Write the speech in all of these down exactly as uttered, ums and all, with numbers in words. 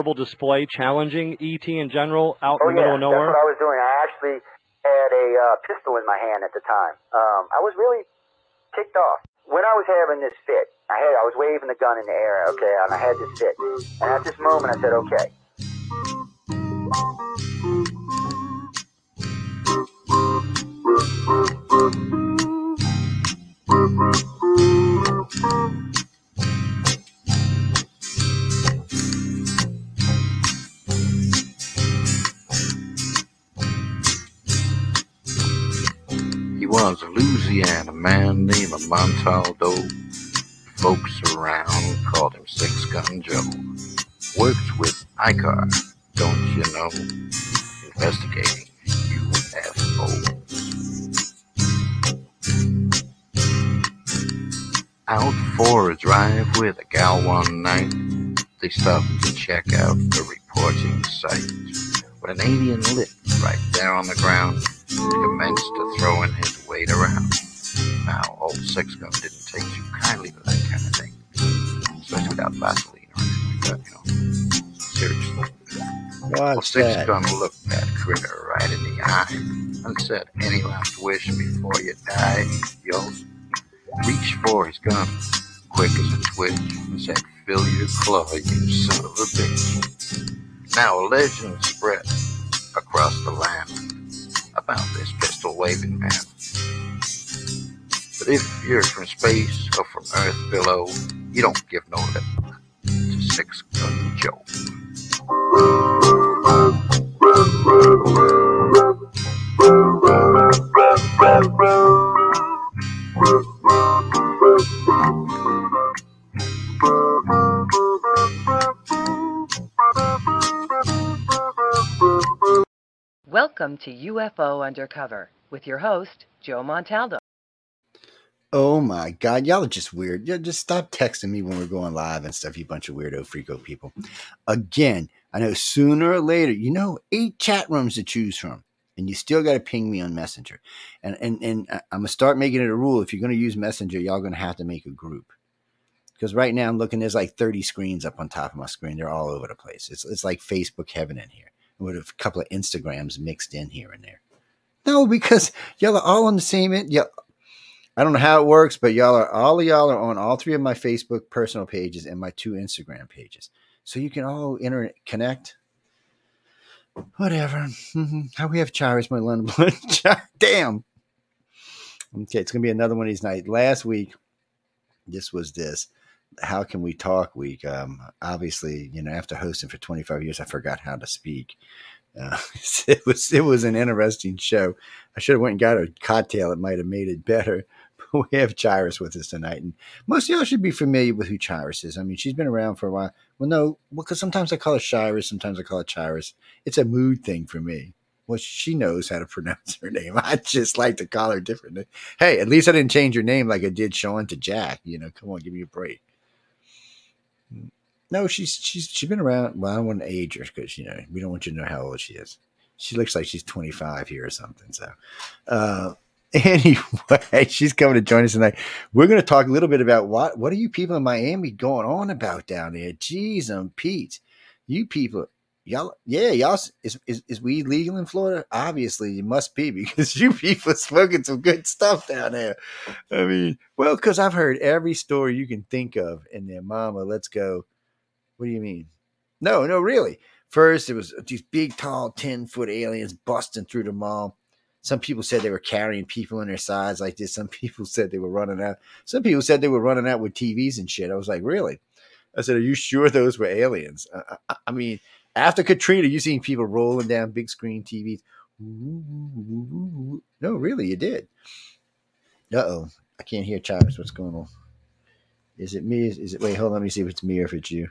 verbal display challenging E T in general out oh, in the yeah, middle of nowhere? That's what I was doing. I actually had a uh, pistol in my hand at the time. Um, I was really ticked off. When I was having this fit, I had I was waving the gun in the air, okay, and I had this fit. And at this moment, I said, okay. He was a Louisiana man named Montaldo. Folks around called him Six Gun Joe. Worked with I C A R, don't you know? Investigating U F Os. Out for a drive with a gal one night, they stopped to check out the reporting site. With an alien lit right there on the ground, he commenced to throwing his weight around. Now, old Six-Gun didn't take too kindly to that kind of thing, especially without Vaseline or anything like that, you know. Seriously. Well, Six-Gun looked that critter right in the eye and said, "Any last wish before you die, yo?" Reached for his gun, quick as a twitch, and said, "Fill your claw, you son of a bitch." Now a legend spread across the land about this pistol-waving man. But if you're from space or from Earth below, you don't give no lip to Six Gun Joe. Welcome to U F O Undercover with your host, Joe Montaldo. Oh my God, y'all are just weird. Yeah, just stop texting me when we're going live and stuff, you bunch of weirdo freako people. Again, I know sooner or later, you know, eight chat rooms to choose from. And you still got to ping me on Messenger. And and and I'm going to start making it a rule. If you're going to use Messenger, y'all going to have to make a group. Because right now I'm looking, there's like thirty screens up on top of my screen. They're all over the place. It's it's like Facebook heaven in here. With a couple of Instagrams mixed in here and there. No, because y'all are all on the same end. Y'all, I don't know how it works, but y'all are all of y'all are on all three of my Facebook personal pages and my two Instagram pages. So you can all inter- connect. Whatever. How we have Charis Melina Brown. Damn. Okay, it's going to be another one of these nights. Last week, this was this. How can we talk week? Um, obviously, you know, after hosting for twenty-five years, I forgot how to speak. Uh, it was it was an interesting show. I should have went and got a cocktail. It might have made it better. But we have Charis with us tonight. And most of y'all should be familiar with who Charis is. I mean, she's been around for a while. Well, no, because sometimes I call her Charis. Sometimes I call her Charis. It's a mood thing for me. Well, she knows how to pronounce her name. I just like to call her different. Hey, at least I didn't change her name like I did Sean to Jack. You know, come on, give me a break. No, she's she's she's been around. Well, I don't want to age her because, you know, we don't want you to know how old she is. She looks like she's twenty-five here or something. So uh, anyway, she's coming to join us tonight. We're going to talk a little bit about what what are you people in Miami going on about down there? Jeez, um, Pete, you people, y'all, yeah, y'all is is, is weed legal in Florida? Obviously, it must be because you people are smoking some good stuff down there. I mean, well, because I've heard every story you can think of, and then, Mama, let's go. What do you mean? No, no, really. First, it was these big, tall, ten-foot aliens busting through the mall. Some people said they were carrying people on their sides like this. Some people said they were running out. Some people said they were running out with T Vs and shit. I was like, really? I said, are you sure those were aliens? I, I, I mean, after Katrina, you seen people rolling down big screen T Vs. Ooh. No, really, you did. Uh-oh. I can't hear Charis. What's going on? Is it me? Is, is it? Wait, hold on. Let me see if it's me or if it's you.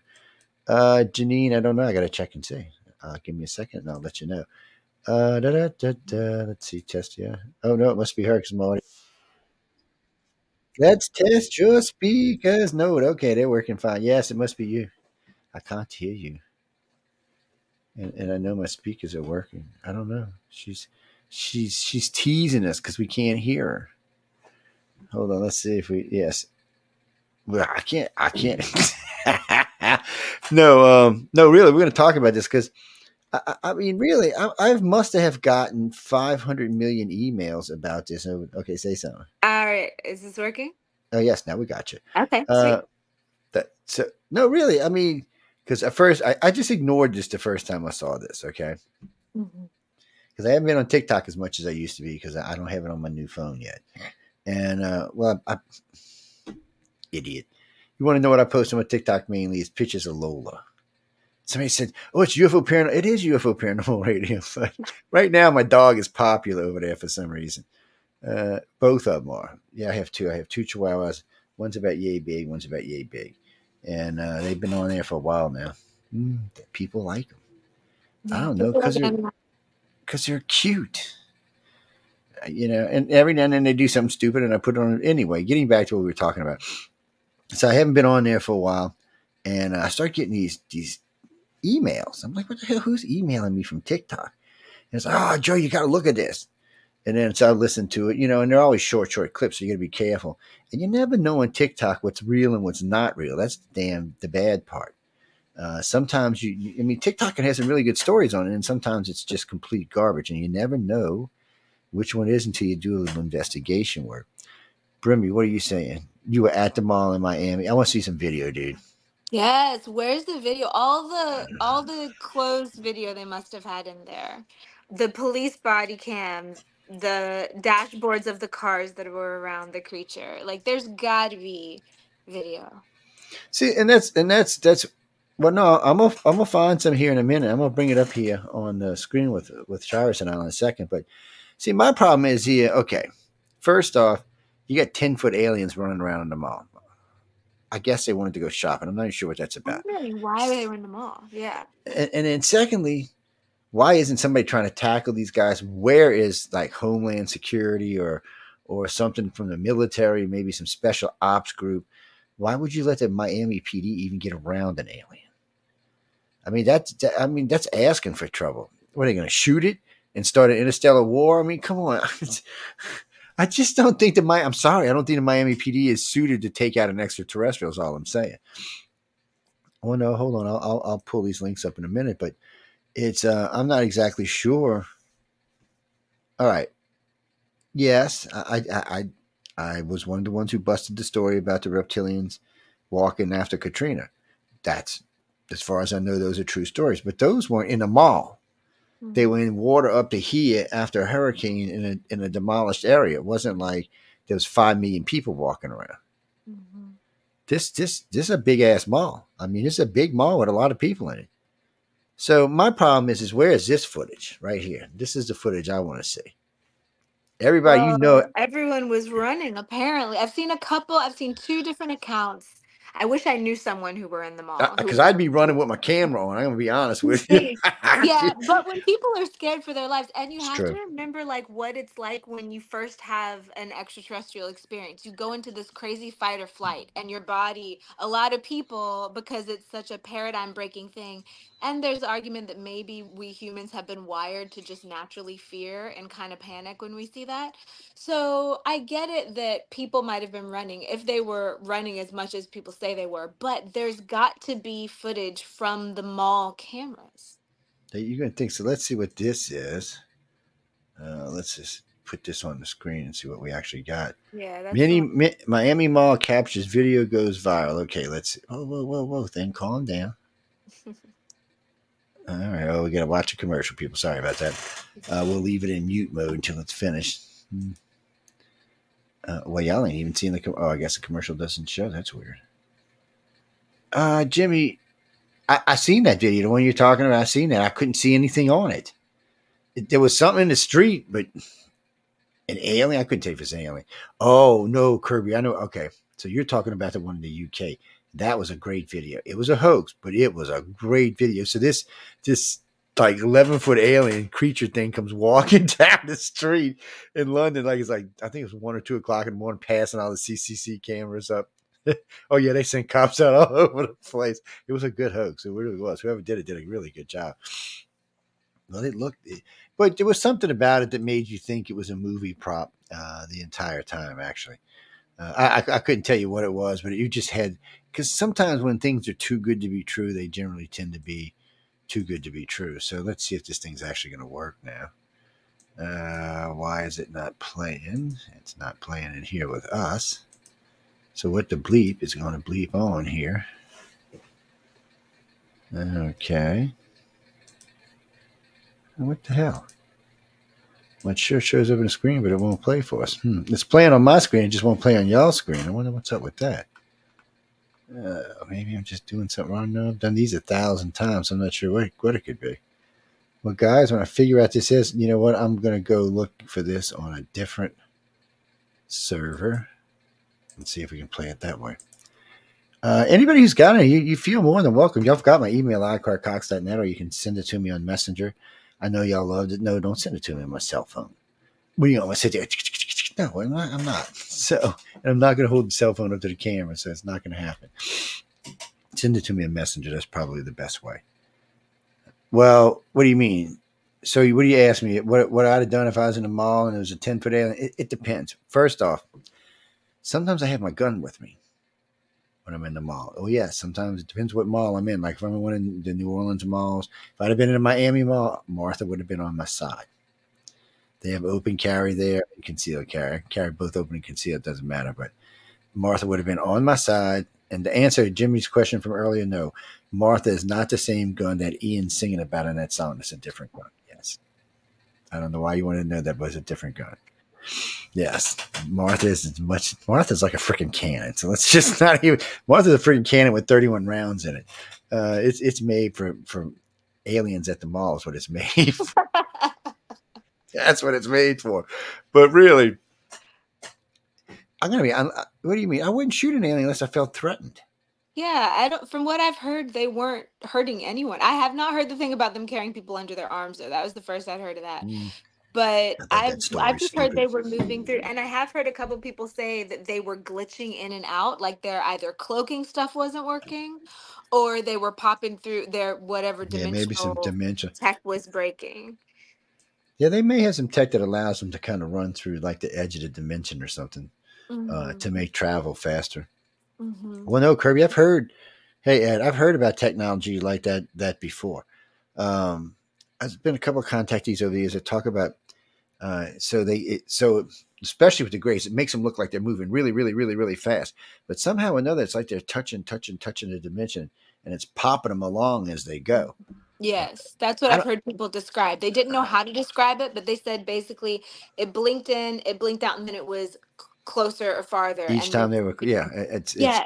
Uh, Janine, I don't know. I got to check and see. Uh, give me a second and I'll let you know. Uh, da, da, da, da. Let's see. Test, yeah. Oh, no, it must be her because I'm already. Let's test your speakers. No, okay, they're working fine. Yes, it must be you. I can't hear you. And, and I know my speakers are working. I don't know. She's she's she's teasing us because we can't hear her. Hold on. Let's see if we. Yes. Well, I can't. I can't. No, um, no, really, we're going to talk about this because, I, I mean, really, I, I must have gotten five hundred million emails about this. Okay, say something. All right. Is this working? Oh, yes. Now we got you. Okay. Uh, that, so, no, really, I mean, because at first, I, I just ignored this the first time I saw this, okay? Because mm-hmm. I haven't been on TikTok as much as I used to be because I, I don't have it on my new phone yet. And, uh, well, I, I idiot. You want to know what I post on my TikTok mainly is pictures of Lola. Somebody said, oh, it's U F O Paranormal. It is U F O Paranormal Radio. But right now, my dog is popular over there for some reason. Uh, both of them are. Yeah, I have two. I have two chihuahuas. One's about yay big. One's about yay big. And uh, they've been on there for a while now. Mm, people like them. I don't know, because they're, because they're cute. You know, and every now and then they do something stupid, and I put it on. Anyway, getting back to what we were talking about. So I haven't been on there for a while, and I start getting these these emails. I'm like, what the hell? Who's emailing me from TikTok? And it's like, oh, Joe, you got to look at this. And then so I listen to it, you know, and they're always short, short clips, so you got to be careful. And you never know on TikTok what's real and what's not real. That's the damn the bad part. Uh, sometimes you, you, I mean, TikTok it has some really good stories on it, and sometimes it's just complete garbage, and you never know which one is until you do a little investigation work. Brimmy, what are you saying? You were at the mall in Miami. I want to see some video, dude. Yes, where's the video? All the all the closed video they must have had in there. The police body cams, the dashboards of the cars that were around the creature. Like, there's gotta be video. See, and that's and that's that's. Well, no, I'm gonna I'm gonna find some here in a minute. I'm gonna bring it up here on the screen with with Charis and I in a second. But see, my problem is here. Okay, first off. You got ten-foot aliens running around in the mall. I guess they wanted to go shopping. I'm not even sure what that's about. Really, why were they in the mall? Yeah. And, and then secondly, why isn't somebody trying to tackle these guys? Where is like Homeland Security or or something from the military, maybe some special ops group? Why would you let the Miami P D even get around an alien? I mean, that's, that, I mean, that's asking for trouble. What, are they going to shoot it and start an interstellar war? I mean, come on. I just don't think that my, I'm sorry, I don't think the Miami P D is suited to take out an extraterrestrial is all I'm saying. Oh no, hold on. I'll, I'll, I'll pull these links up in a minute, but it's, uh, I'm not exactly sure. All right. Yes. I, I, I, I was one of the ones who busted the story about the reptilians walking after Katrina. That's, as far as I know, those are true stories, but those weren't in the mall. They were in water up to here after a hurricane in a in a demolished area. It wasn't like there was five million people walking around. Mm-hmm. This this this is a big ass mall. I mean, this is a big mall with a lot of people in it. So my problem is, is where is this footage right here? This is the footage I want to see. Everybody, well, you know, everyone was running. Apparently, I've seen a couple. I've seen two different accounts. I wish I knew someone who were in the mall. Because uh, I'd be running with my camera on. I'm going to be honest with you. Yeah, but when people are scared for their lives, and you it's have true. to remember like what it's like when you first have an extraterrestrial experience. You go into this crazy fight or flight, and your body, a lot of people, because it's such a paradigm-breaking thing, and there's the argument that maybe we humans have been wired to just naturally fear and kind of panic when we see that. So I get it that people might have been running, if they were running as much as people say they were, but there's got to be footage from the mall cameras. You're going to think, so let's see what this is. Uh, let's just put this on the screen and see what we actually got. Yeah. That's Many, cool. Mi- Miami Mall captures video goes viral. Okay, let's see. Oh, whoa, whoa, whoa. Then calm down. All right. Well, we got to watch a commercial, people. Sorry about that. Uh, we'll leave it in mute mode until it's finished. Uh, well, y'all ain't even seen the com- Oh, I guess the commercial doesn't show. That's weird. Uh, Jimmy, I, I seen that video, the one you're talking about. I seen that. I couldn't see anything on it. it. There was something in the street, but an alien? I couldn't tell if it's an alien. Oh, no, Kirby. I know. Okay. So you're talking about the one in the U K. That was a great video. It was a hoax, but it was a great video. So this, this like eleven-foot alien creature thing comes walking down the street in London. Like it's like, I think it was one or two o'clock in the morning, passing all the C C C cameras up. Oh, yeah, they sent cops out all over the place. It was a good hoax. It really was. Whoever did it did a really good job. Well, it looked, but there was something about it that made you think it was a movie prop uh, the entire time, actually. Uh, I, I couldn't tell you what it was, but you just had, because sometimes when things are too good to be true, they generally tend to be too good to be true. So let's see if this thing's actually going to work now. Uh, why is it not playing? It's not playing in here with us. So what the bleep is going to bleep on here. Okay. What the hell? Well, it sure shows up on the screen, but it won't play for us. Hmm. It's playing on my screen. It just won't play on y'all's screen. I wonder what's up with that. Uh, maybe I'm just doing something wrong. No, I've done these a thousand times. I'm not sure what, what it could be. Well, guys, when I figure out this is, you know what? I'm going to go look for this on a different server and see if we can play it that way. Uh, anybody who's got it, you, you feel more than welcome. Y'all got my email, I C A R cox dot net, or you can send it to me on Messenger. I know y'all loved it. No, don't send it to me on my cell phone. What do you want to sit there? No, I'm not. I'm not. So, and I'm not going to hold the cell phone up to the camera, so it's not going to happen. Send it to me on Messenger. That's probably the best way. Well, what do you mean? So, what do you ask me? What what I'd have done if I was in the mall and it was a ten-foot alien? It, it depends. First off, sometimes I have my gun with me when I'm in the mall. Oh, yeah, sometimes it depends what mall I'm in. Like, if I'm in one of the New Orleans malls, if I'd have been in a Miami mall, Martha would have been on my side. They have open carry there and concealed carry. I can carry both open and concealed. Doesn't matter, but Martha would have been on my side. And to answer Jimmy's question from earlier, no, Martha is not the same gun that Ian's singing about in that song. It's a different gun. Yes. I don't know why you want to know that, but it's a different gun. Yes. Martha is much, Martha's like a freaking cannon. So let's just not even, Martha's a freaking cannon with thirty-one rounds in it. Uh, it's, it's made for, for aliens at the mall is what it's made for. That's what it's made for. But really, I'm going to be, I'm, what do you mean? I wouldn't shoot an alien unless I felt threatened. Yeah, I don't. From what I've heard, they weren't hurting anyone. I have not heard the thing about them carrying people under their arms, though. That was the first I'd heard of that. Mm. But I've, I've just heard they were moving through. And I have heard a couple of people say that they were glitching in and out. Like their either cloaking stuff wasn't working or they were popping through their whatever dimensional yeah, maybe some dimension. Tech was breaking. Yeah, they may have some tech that allows them to kind of run through like the edge of the dimension or something mm-hmm. uh, to make travel faster. Mm-hmm. Well, no, Kirby, I've heard, hey, Ed, I've heard about technology like that that before. Um, there's been a couple of contactees over the years that talk about, uh, so they, it, so especially with the grays, it makes them look like they're moving really, really, really, really fast. But somehow or another, it's like they're touching, touching, touching the dimension, and it's popping them along as they go. Yes, that's what I've heard people describe. They didn't know how to describe it, but they said basically it blinked in, it blinked out, and then it was closer or farther. Each and time they were, yeah, it's yeah.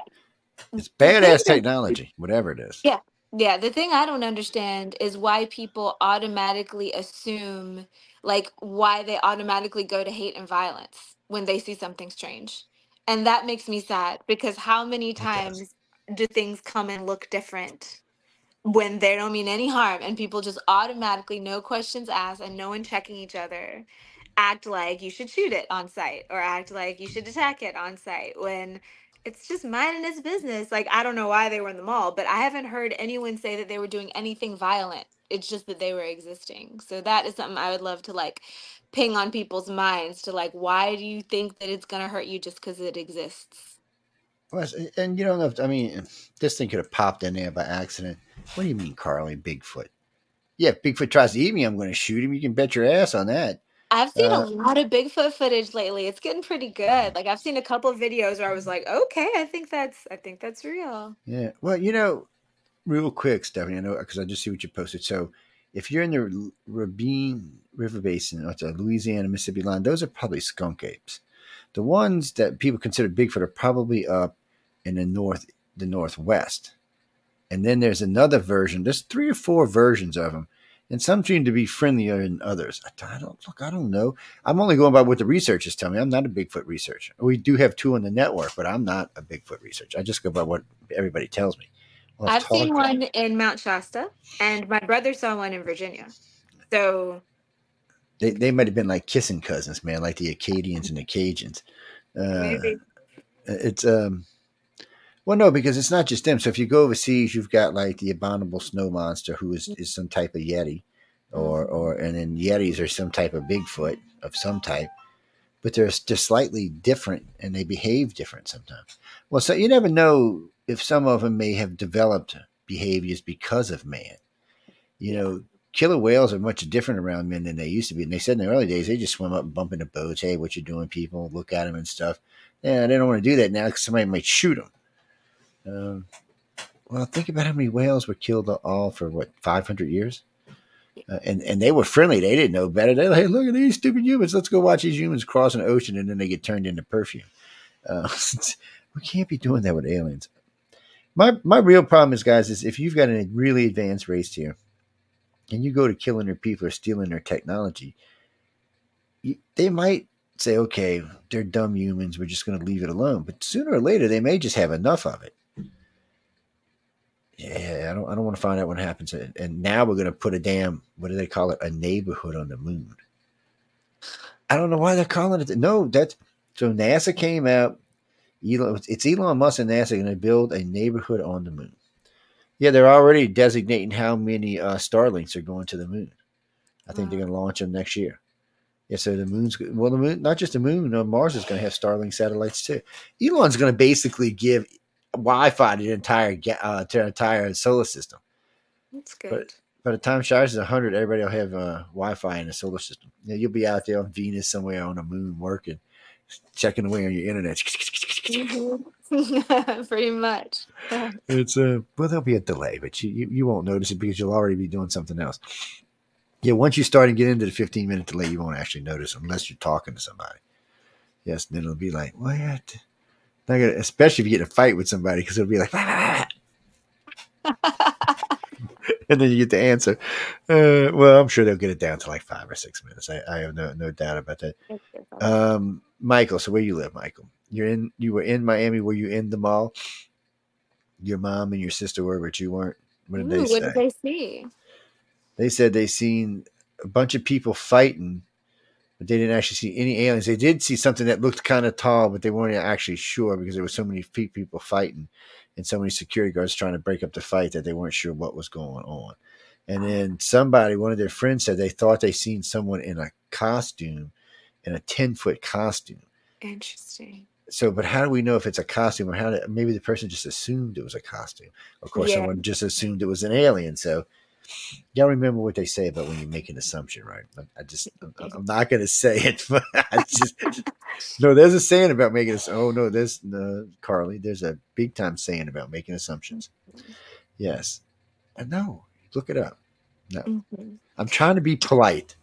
it's, it's badass technology, whatever it is. Yeah, yeah. The thing I don't understand is why people automatically assume, like why they automatically go to hate and violence when they see something strange. And that makes me sad because how many times do things come and look different when they don't mean any harm, and people just automatically, no questions asked and no one checking each other, act like you should shoot it on sight or act like you should attack it on sight when it's just minding its business. Like, I don't know why they were in the mall, but I haven't heard anyone say that they were doing anything violent. It's just that they were existing. So that is something I would love to like ping on people's minds to like, why do you think that it's going to hurt you just because it exists? And you don't know if, I mean, this thing could have popped in there by accident. What do you mean, Carly? Bigfoot? Yeah, if Bigfoot tries to eat me, I'm going to shoot him. You can bet your ass on that. I've seen uh, a lot of Bigfoot footage lately. It's getting pretty good. Like I've seen a couple of videos where I was like, okay, I think that's, I think that's real. Yeah. Well, you know, real quick, Stephanie, I know because I just see what you posted. So if you're in the Rabine River Basin, or the Louisiana, Mississippi line, those are probably skunk apes. The ones that people consider Bigfoot are probably up in the north, the northwest. And then there's another version. There's three or four versions of them, and some seem to be friendlier than others. I don't look. I don't know. I'm only going by what the researchers tell me. I'm not a Bigfoot researcher. We do have two on the network, but I'm not a Bigfoot researcher. I just go by what everybody tells me. Well, I've seen one in Mount Shasta, and my brother saw one in Virginia. So they they might have been like kissing cousins, man, like the Acadians and the Cajuns. Uh, Maybe. It's um. Well, no, because it's not just them. So if you go overseas, you've got like the abominable snow monster, who is, is some type of Yeti, or or and then Yetis are some type of Bigfoot of some type, but they're just slightly different and they behave different sometimes. Well, so you never know if some of them may have developed behaviors because of man. You know, killer whales are much different around men than they used to be. And they said in the early days, they just swim up and bump into boats. Hey, what you doing, people? Look at them and stuff. Yeah, they don't want to do that now because somebody might shoot them. Um, well, think about how many whales were killed all for, what, five hundred years? Uh, and, and they were friendly. They didn't know better. They're like, hey, look at these stupid humans. Let's go watch these humans cross an ocean, and then they get turned into perfume. Uh, we can't be doing that with aliens. My my real problem is, guys, is if you've got a really advanced race here and you go to killing their people or stealing their technology, you, they might say, okay, they're dumb humans. We're just going to leave it alone. But sooner or later, they may just have enough of it. Yeah, I don't I don't want to find out what happens. And now we're going to put a damn, what do they call it, a neighborhood on the moon. I don't know why they're calling it. The, no, that's, so NASA came out. Elon, it's Elon Musk and NASA going to build a neighborhood on the moon. Yeah, they're already designating how many uh, Starlinks are going to the moon. I think wow. they're going to launch them next year. Yeah, so the moon's well, the moon, not just the moon, no, Mars is going to have Starlink satellites too. Elon's going to basically give Wi-Fi to the entire uh, to the entire solar system. That's good. But by the time Charis is one hundred, everybody will have uh, Wi-Fi in the solar system. Yeah, you'll be out there on Venus somewhere on the moon working, checking away on your internet. Mm-hmm. Pretty much. It's a uh, well, there'll be a delay, but you, you you won't notice it because you'll already be doing something else. Yeah, once you start and get into the fifteen minute delay, you won't actually notice unless you're talking to somebody. Yes, then it'll be like, what? Not gonna, especially if you get in a fight with somebody, because it'll be like, ah! And then you get the answer. Uh, well, I'm sure they'll get it down to like five or six minutes. I, I have no no doubt about that. Um, Michael, so where you live, Michael? You're in. You were in Miami. Were you in the mall? Your mom and your sister were, but you weren't. What did Ooh, they say? What did they see? They said they seen a bunch of people fighting. They didn't actually see any aliens. They did see something that looked kind of tall, but they weren't actually sure because there were so many people fighting and so many security guards trying to break up the fight that they weren't sure what was going on. And then somebody, one of their friends, said they thought they seen someone in a costume, in a ten-foot costume. Interesting. So, but how do we know if it's a costume, or how do, maybe the person just assumed it was a costume? Of course, yeah. Someone just assumed it was an alien, so... Y'all remember what they say about when you make an assumption, right? I just, I'm not going to say it, but I just, no, there's a saying about making this. Oh, no, there's, no, Carly, there's a big time saying about making assumptions. Yes. I know. Look it up. No. Mm-hmm. I'm trying to be polite.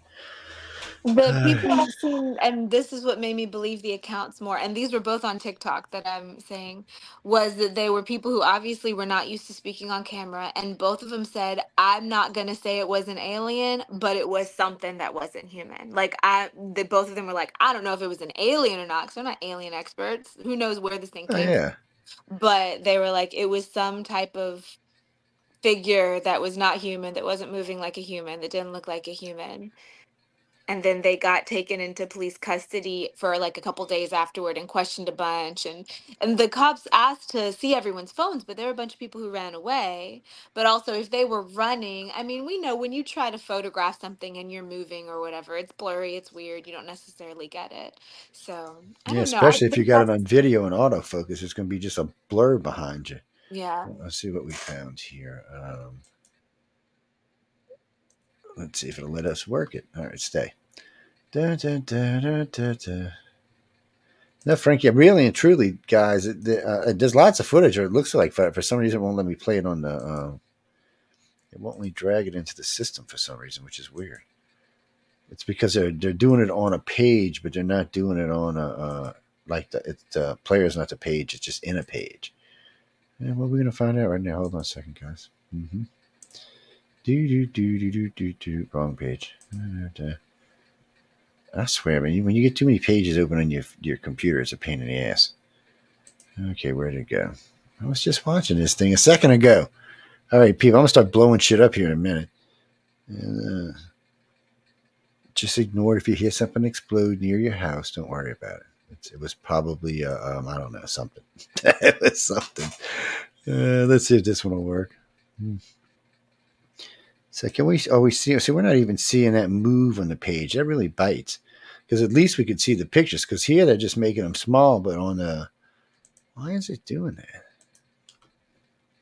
But people have seen, and this is what made me believe the accounts more, and these were both on TikTok that I'm saying, was that they were people who obviously were not used to speaking on camera, and both of them said, I'm not going to say it was an alien, but it was something that wasn't human. Like, I, the, both of them were like, I don't know if it was an alien or not, because they're not alien experts. Who knows where this thing came from? Oh, yeah. But they were like, it was some type of figure that was not human, that wasn't moving like a human, that didn't look like a human. And then they got taken into police custody for like a couple days afterward and questioned a bunch. And, and the cops asked to see everyone's phones, but there were a bunch of people who ran away. But also if they were running, I mean, we know when you try to photograph something and you're moving or whatever, it's blurry, it's weird. You don't necessarily get it. So I yeah, don't know. Especially I if you got it on video and autofocus, it's going to be just a blur behind you. Yeah. Let's see what we found here. Um, let's see if it'll let us work it. All right, stay. Da, da, da, da, da, da. No, Frankie, really and truly, guys, it, the, uh, there's lots of footage, or it looks like, for, for some reason, it won't let me play it on the, uh, it won't let me drag it into the system for some reason, which is weird. It's because they're they're doing it on a page, but they're not doing it on a, uh, like, the it, uh, player's not the page, it's just in a page. And what we're going to find out right now, hold on a second, guys. Mm-hmm. Do, do, do, do, do, do, do, wrong page. Da, da, da. I swear, man, when you get too many pages open on your your computer, it's a pain in the ass. Okay, where did it go? I was just watching this thing a second ago. All right, people, I'm going to start blowing shit up here in a minute. And, uh, just ignore it. If you hear something explode near your house, don't worry about it. It's, it was probably, uh, um, I don't know, something. It was something. Uh, let's see if this one will work. Hmm. So can we always see? So we're not even seeing that move on the page. That really bites, because at least we could see the pictures. Because here they're just making them small, but on the, why is it doing that?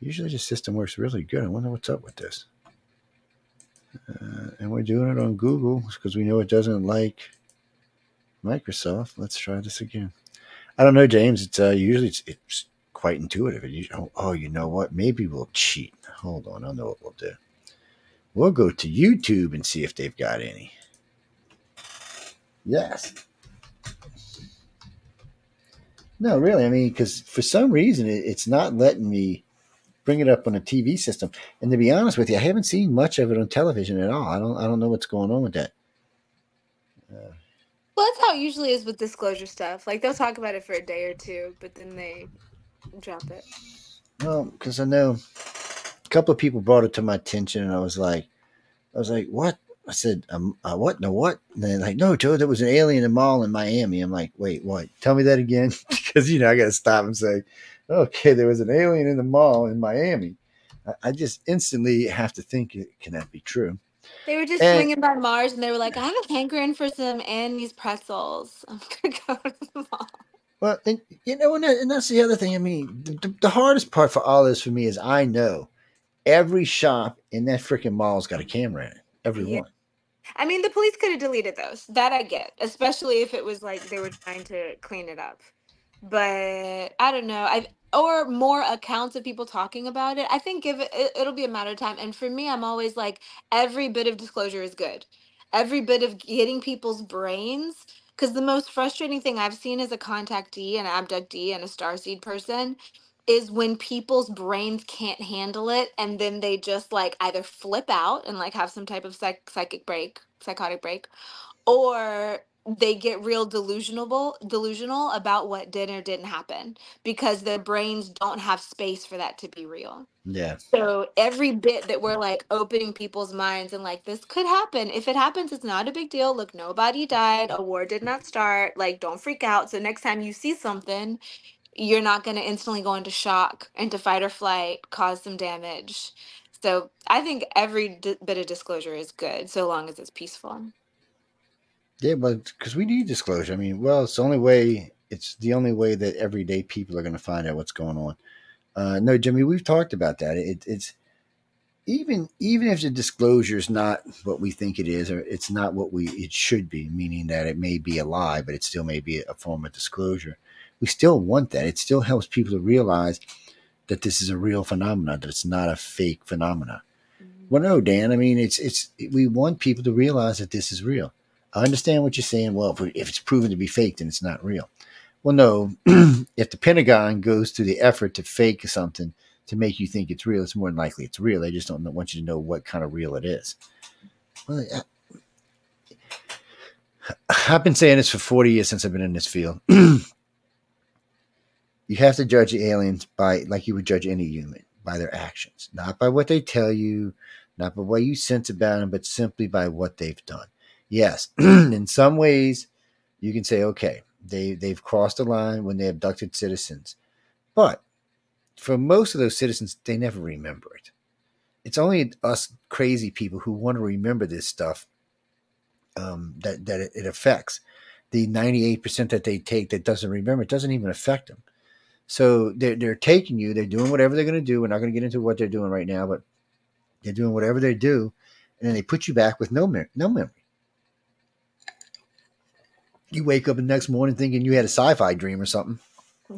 Usually the system works really good. I wonder what's up with this. Uh, and we're doing it on Google because we know it doesn't like Microsoft. Let's try this again. I don't know, James. It's uh, usually it's, it's quite intuitive. It usually, oh, oh, you know what? Maybe we'll cheat. Hold on. I know what we'll do. We'll go to YouTube and see if they've got any. Yes. No, really. I mean, because for some reason, it, it's not letting me bring it up on a T V system. And to be honest with you, I haven't seen much of it on television at all. I don't I don't know what's going on with that. Uh, well, that's how it usually is with disclosure stuff. Like, they'll talk about it for a day or two, but then they drop it. Well, because I know a couple of people brought it to my attention, and I was like, I was like, what? I said, um, uh, what? No, what? And they're like, no, Joe, there was an alien in a mall in Miami. I'm like, wait, what? Tell me that again. Because, you know, I got to stop and say, okay, there was an alien in the mall in Miami. I just instantly have to think, can that be true? They were just and, swinging by Mars, and they were like, I have a hankering for some Annie's pretzels. I'm going to go to the mall. Well, and, you know, and, that, and that's the other thing. I mean, the, the hardest part for all this for me is I know every shop in that freaking mall's got a camera in it. Every one. Yeah. I mean, the police could have deleted those. That I get, especially if it was like they were trying to clean it up. But I don't know. I've or more accounts of people talking about it. I think give it, it, it'll be a matter of time. And for me, I'm always like, every bit of disclosure is good. Every bit of getting people's brains. Because the most frustrating thing I've seen as a contactee, an abductee, and a starseed person is when people's brains can't handle it, and then they just like either flip out and like have some type of psych- psychic break, psychotic break, or they get real delusional, delusional about what did or didn't happen because their brains don't have space for that to be real. Yeah. So every bit that we're like opening people's minds and like, this could happen. If it happens, it's not a big deal. Look, nobody died. A war did not start. Like, don't freak out. So next time you see something, you're not going to instantly go into shock, into fight or flight, cause some damage. So I think every d- bit of disclosure is good, so long as it's peaceful. Yeah, but because we need disclosure. I mean, well, it's the only way. It's the only way that everyday people are going to find out what's going on. Uh, no, Jimmy, we've talked about that. It, it's even even if the disclosure is not what we think it is, or it's not what we it should be, meaning that it may be a lie, but it still may be a form of disclosure. We still want that. It still helps people to realize that this is a real phenomenon, that it's not a fake phenomenon. Mm-hmm. Well, no, Dan. I mean, it's it's we want people to realize that this is real. I understand what you're saying. Well, if, we, if it's proven to be fake, then it's not real. Well, no. If the Pentagon goes through the effort to fake something to make you think it's real, it's more than likely it's real. They just don't want you to know what kind of real it is. Well, I, I've been saying this for forty years since I've been in this field. You have to judge the aliens by, like you would judge any human, by their actions. Not by what they tell you, not by what you sense about them, but simply by what they've done. Yes, in some ways, you can say, okay, they, they've crossed the line when they abducted citizens. But for most of those citizens, they never remember it. It's only us crazy people who want to remember this stuff um, that, that it, it affects. The ninety-eight percent that they take that doesn't remember, it doesn't even affect them. So they're, they're taking you. They're doing whatever they're going to do. We're not going to get into what they're doing right now, but they're doing whatever they do, and then they put you back with no mer- no memory. You wake up the next morning thinking you had a sci-fi dream or something,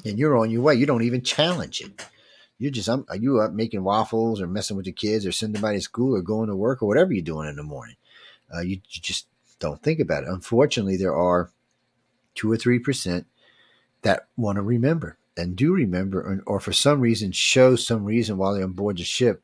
and you're on your way. You don't even challenge it. You're just um, are you up making waffles or messing with the kids or sending them to school or going to work or whatever you're doing in the morning. Uh, you, you just don't think about it. Unfortunately, there are two or three percent that want to remember. And do remember, or, or for some reason, show some reason while they're on board the ship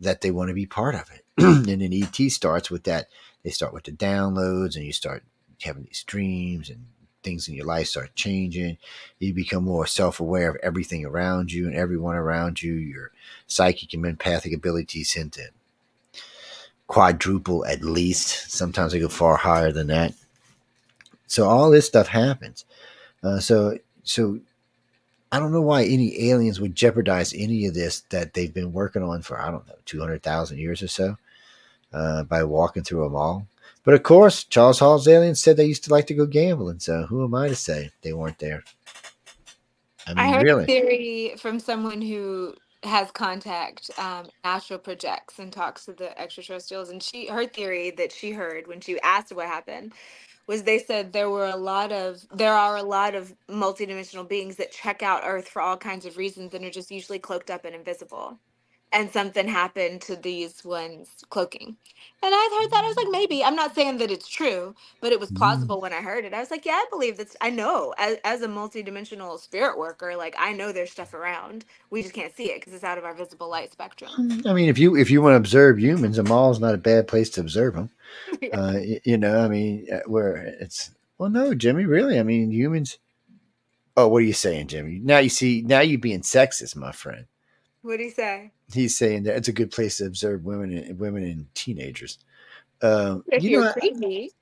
that they want to be part of it. And then E T starts with that. They start with the downloads, and you start having these dreams, and things in your life start changing. You become more self-aware of everything around you and everyone around you. Your psychic and empathic abilities tend to quadruple at least. Sometimes they go far higher than that. So all this stuff happens. Uh, so, so. I don't know why any aliens would jeopardize any of this that they've been working on for, I don't know, two hundred thousand years or so uh, by walking through a mall. But, of course, Charles Hall's aliens said they used to like to go gambling, so who am I to say they weren't there? I mean, I heard really. a theory from someone who has contact um, astral projects and talks to the extraterrestrials. And she, her theory that she heard when she asked what happened was they said there were a lot of, there are a lot of multidimensional beings that check out Earth for all kinds of reasons and are just usually cloaked up and invisible. And something happened to these ones cloaking. And I heard that. I was like, maybe. I'm not saying that it's true, but it was plausible mm. when I heard it. I was like, yeah, I believe that's, I know. As, as a multidimensional spirit worker, like, I know there's stuff around. We just can't see it because it's out of our visible light spectrum. I mean, if you if you want to observe humans, a mall is not a bad place to observe them. yeah. uh, you, you know, I mean, where it's, well, no, Jimmy, really. I mean, humans. Oh, what are you saying, Jimmy? Now you see, now you're being sexist, my friend. What did he say? He's saying that it's a good place to observe women and women and teenagers. Um, if you know, creepy.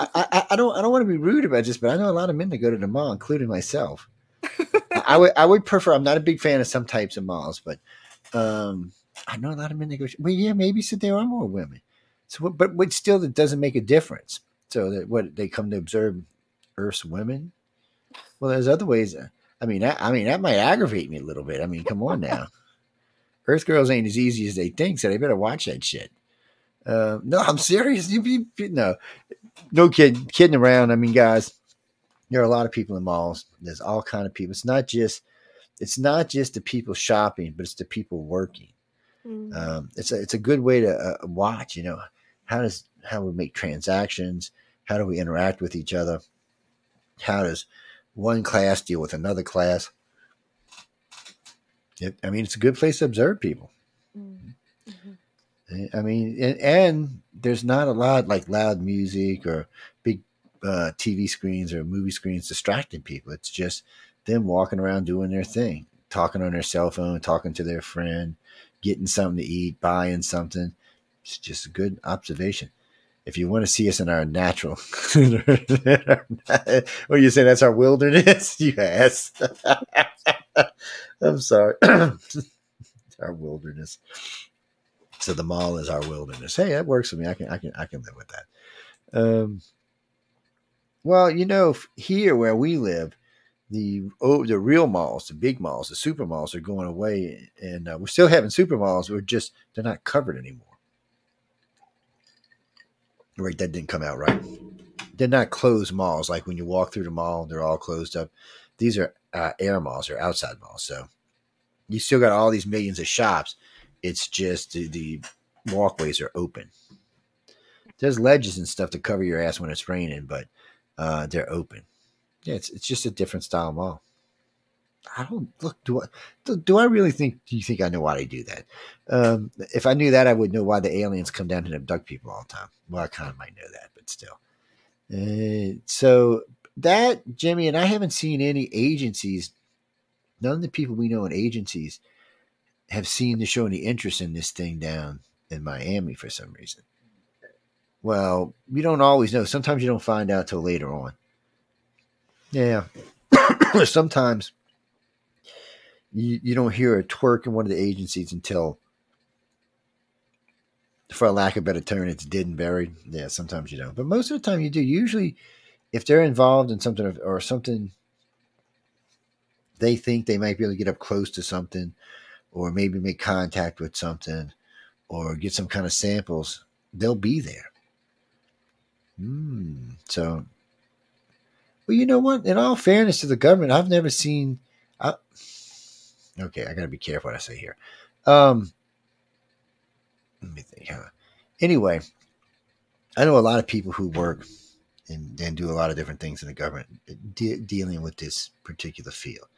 I, I, I don't I don't want to be rude about this, but I know a lot of men that go to the mall, including myself. I would I would prefer. I'm not a big fan of some types of malls, but um, I know a lot of men that go. Well, yeah, maybe so. There are more women. So, but but still, that doesn't make a difference. So that what they come to observe Earth's women. Well, there's other ways. I mean, I, I mean that might aggravate me a little bit. I mean, come on now. Earth girls ain't as easy as they think, so they better watch that shit. Uh, no, I'm serious. You, you, you, no, no kid, kidding around. I mean, guys, there are a lot of people in malls. There's all kinds of people. It's not just, it's not just the people shopping, but it's the people working. Mm. Um, it's a, it's a good way to uh, watch. You know, how does how we make transactions? How do we interact with each other? How does one class deal with another class? I mean, it's a good place to observe people. Mm-hmm. I mean, and, and there's not a lot like loud music or big uh, T V screens or movie screens distracting people. It's just them walking around doing their thing, talking on their cell phone, talking to their friend, getting something to eat, buying something. It's just a good observation. If you want to see us in our natural, what you say? That's our wilderness, you ass. I'm sorry. Our wilderness. So the mall is our wilderness. Hey, that works for me. I can, I can, I can live with that. Um, well, you know, here where we live, the oh, the real malls, the big malls, the super malls are going away, and uh, we're still having super malls. We're just they're not covered anymore. Right, that didn't come out right. They're not closed malls. Like when you walk through the mall, they're all closed up. These are uh, air malls or outside malls. So you still got all these millions of shops. It's just the, the walkways are open. There's ledges and stuff to cover your ass when it's raining, but uh, they're open. Yeah, it's it's just a different style mall. I don't look. Do I? Do, do I really think? Do you think I know why they do that? Um, if I knew that, I would know why the aliens come down and abduct people all the time. Well, I kind of might know that, but still. Uh, so that Jimmy and I haven't seen any agencies. None of the people we know in agencies have seen to show any interest in this thing down in Miami for some reason. Well, we don't always know. Sometimes you don't find out till later on. Yeah, sometimes. You, you don't hear a twerk in one of the agencies until, for lack of a better term, it's dead and buried. Yeah, sometimes you don't. But most of the time you do. Usually, if they're involved in something or something, they think they might be able to get up close to something or maybe make contact with something or get some kind of samples, they'll be there. Mm, so, well, you know what? In all fairness to the government, I've never seen... I, Okay, I got to be careful what I say here. Um, let me think. Huh? Anyway, I know a lot of people who work and, and do a lot of different things in the government de- dealing with this particular field.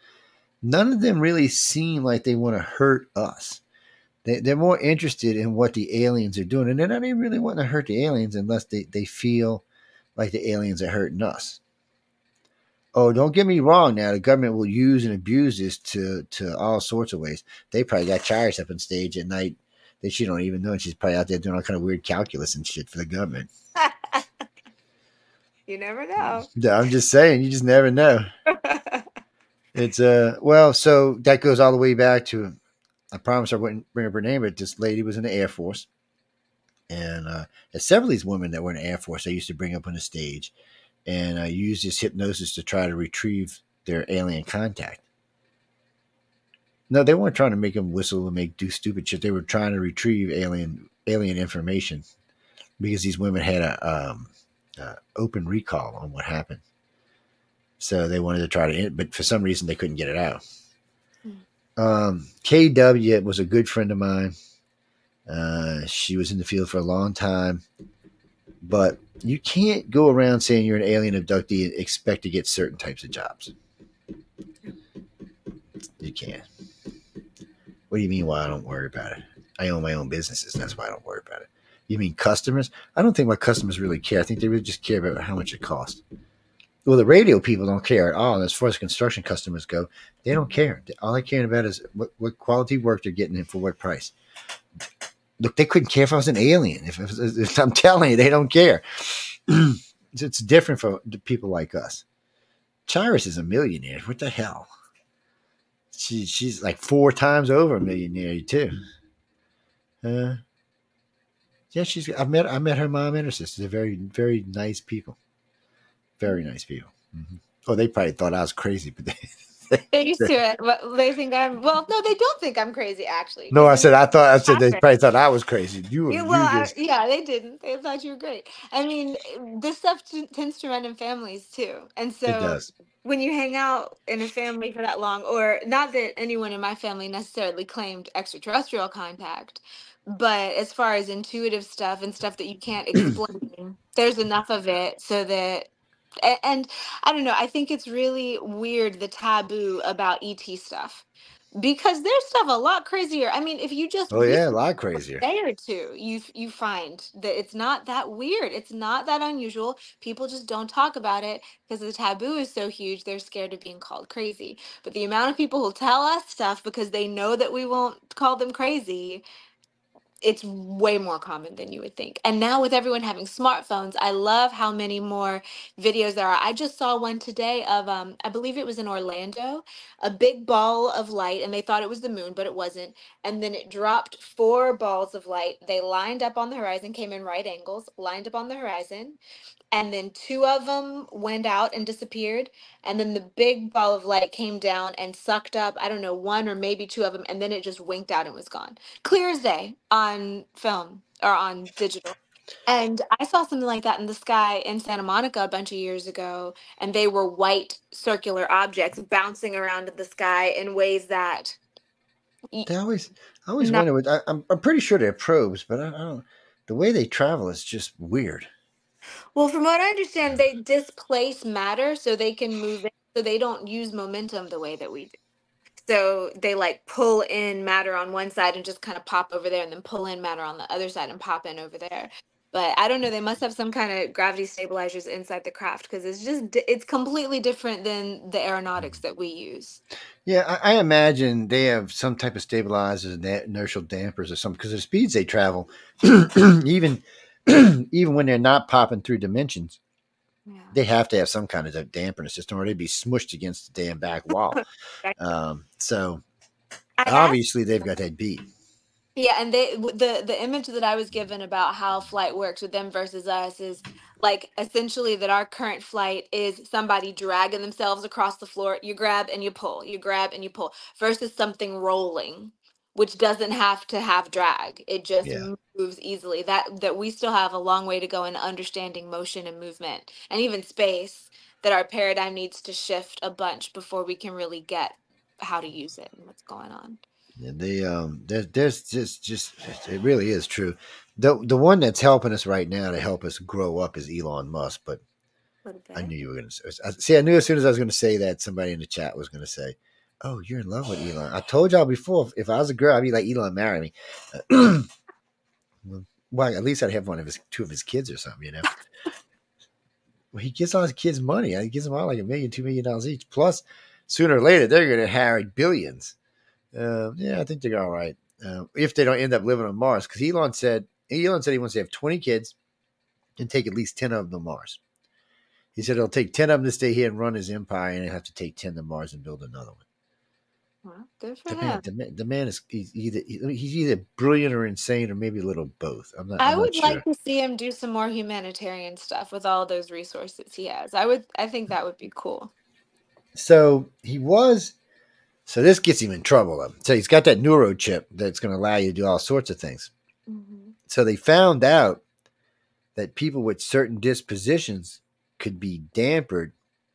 None of them really seem like they want to hurt us. They, they're more interested in what the aliens are doing, and they're not even really wanting to hurt the aliens unless they, they feel like the aliens are hurting us. Oh, don't get me wrong now. The government will use and abuse this to, to all sorts of ways. They probably got Charis up on stage at night that she don't even know. And she's probably out there doing all kind of weird calculus and shit for the government. You never know. I'm just saying. You just never know. It's uh well, so that goes all the way back to, I promise I wouldn't bring up her name, but this lady was in the Air Force. And uh, there's several of these women that were in the Air Force I used to bring up on the stage. And I used this hypnosis to try to retrieve their alien contact. No, they weren't trying to make him whistle and make do stupid shit. They were trying to retrieve alien alien information because these women had a um, uh, open recall on what happened. So they wanted to try to, but for some reason they couldn't get it out. Um, K W was a good friend of mine. Uh, she was in the field for a long time, but you can't go around saying you're an alien abductee and expect to get certain types of jobs. You can't. What do you mean? Why I don't worry about it? I own my own businesses. That's why I don't worry about it. You mean customers? I don't think my customers really care. I think they really just care about how much it costs. Well, the radio people don't care at all. As far as construction customers go, they don't care. All they care about is what, what quality work they're getting and for what price. Look, they couldn't care if I was an alien. If, if, if I'm telling you, they don't care. It's different for people like us. Charis is a millionaire. What the hell? She, she's like four times over a millionaire too. Uh, yeah, she's. I met. I met her mom and her sister. They're very, very nice people. Very nice people. Mm-hmm. Oh, they probably thought I was crazy, but they, they're used to it. Well, they think I'm. Well, no, they don't think I'm crazy. Actually, no. I said I thought. I said they probably thought I was crazy. You were. Yeah, well, you just... I, yeah, they didn't. They thought you were great. I mean, this stuff t- tends to run in families too, and so it does. When you hang out in a family for that long, or not that anyone in my family necessarily claimed extraterrestrial contact, but as far as intuitive stuff and stuff that you can't explain, there's enough of it so that. And I don't know, I think it's really weird, the taboo about E T stuff, because there's stuff a lot crazier. I mean, if you just oh yeah, a lot crazier. A day or two, you you find that it's not that weird. It's not that unusual. People just don't talk about it because the taboo is so huge. They're scared of being called crazy. But the amount of people who tell us stuff because they know that we won't call them crazy, it's way more common than you would think. And now with everyone having smartphones, I love how many more videos there are. I just saw one today of, um, I believe it was in Orlando, a big ball of light, and they thought it was the moon, but it wasn't. And then it dropped four balls of light. They lined up on the horizon, came in right angles, lined up on the horizon. And then two of them went out and disappeared. And then the big ball of light came down and sucked up, I don't know, one or maybe two of them. And then it just winked out and was gone. Clear as day on film or on digital. And I saw something like that in the sky in Santa Monica a bunch of years ago. And they were white circular objects bouncing around in the sky in ways that. I always, I always not- wonder, I, I'm, I'm pretty sure they're probes, but I, I don't, the way they travel is just weird. Well, from what I understand, they displace matter so they can move it, so they don't use momentum the way that we do. So they like pull in matter on one side and just kind of pop over there, and then pull in matter on the other side and pop in over there. But I don't know, they must have some kind of gravity stabilizers inside the craft, because it's just, it's completely different than the aeronautics that we use. Yeah, I, I imagine they have some type of stabilizers and inertial dampers or something, because the speeds they travel, even... even when they're not popping through dimensions, yeah. They have to have some kind of damper system, or they'd be smushed against the damn back wall. Exactly. Um, so I obviously they've got that beat. Yeah, and they the the image that I was given about how flight works with them versus us is like essentially that our current flight is somebody dragging themselves across the floor. You grab and you pull, you grab and you pull, versus something rolling, which doesn't have to have drag. It just yeah. moves easily. That that we still have a long way to go in understanding motion and movement and even space, that our paradigm needs to shift a bunch before we can really get how to use it and what's going on. Yeah, they, um, there, there's just, just, it really is true. The, the one that's helping us right now to help us grow up is Elon Musk, but I knew you were going to say, see, I knew as soon as I was going to say that, somebody in the chat was going to say, oh, you're in love with Elon. I told y'all before, if, if I was a girl, I'd be like, Elon, marry me. Uh, well, at least I'd have one of his, two of his kids or something, you know? Well, he gives all his kids money. He gives them all like a million, two million dollars each. Plus, sooner or later, they're going to inherit billions. Uh, yeah, I think they're all right. Uh, if they don't end up living on Mars, because Elon said, Elon said he wants to have twenty kids and take at least ten of them to Mars. He said it'll take ten of them to stay here and run his empire, and he'll have to take ten to Mars and build another one. Well, good for the him. Man, the, man, the man is he's either he's either brilliant or insane, or maybe a little both. I'm not. I I'm would not like sure. to see him do some more humanitarian stuff with all those resources he has. I would. I think that would be cool. So he was So this gets him in trouble, though. So he's got that neurochip that's going to allow you to do all sorts of things. Mm-hmm. So they found out that people with certain dispositions could be dampered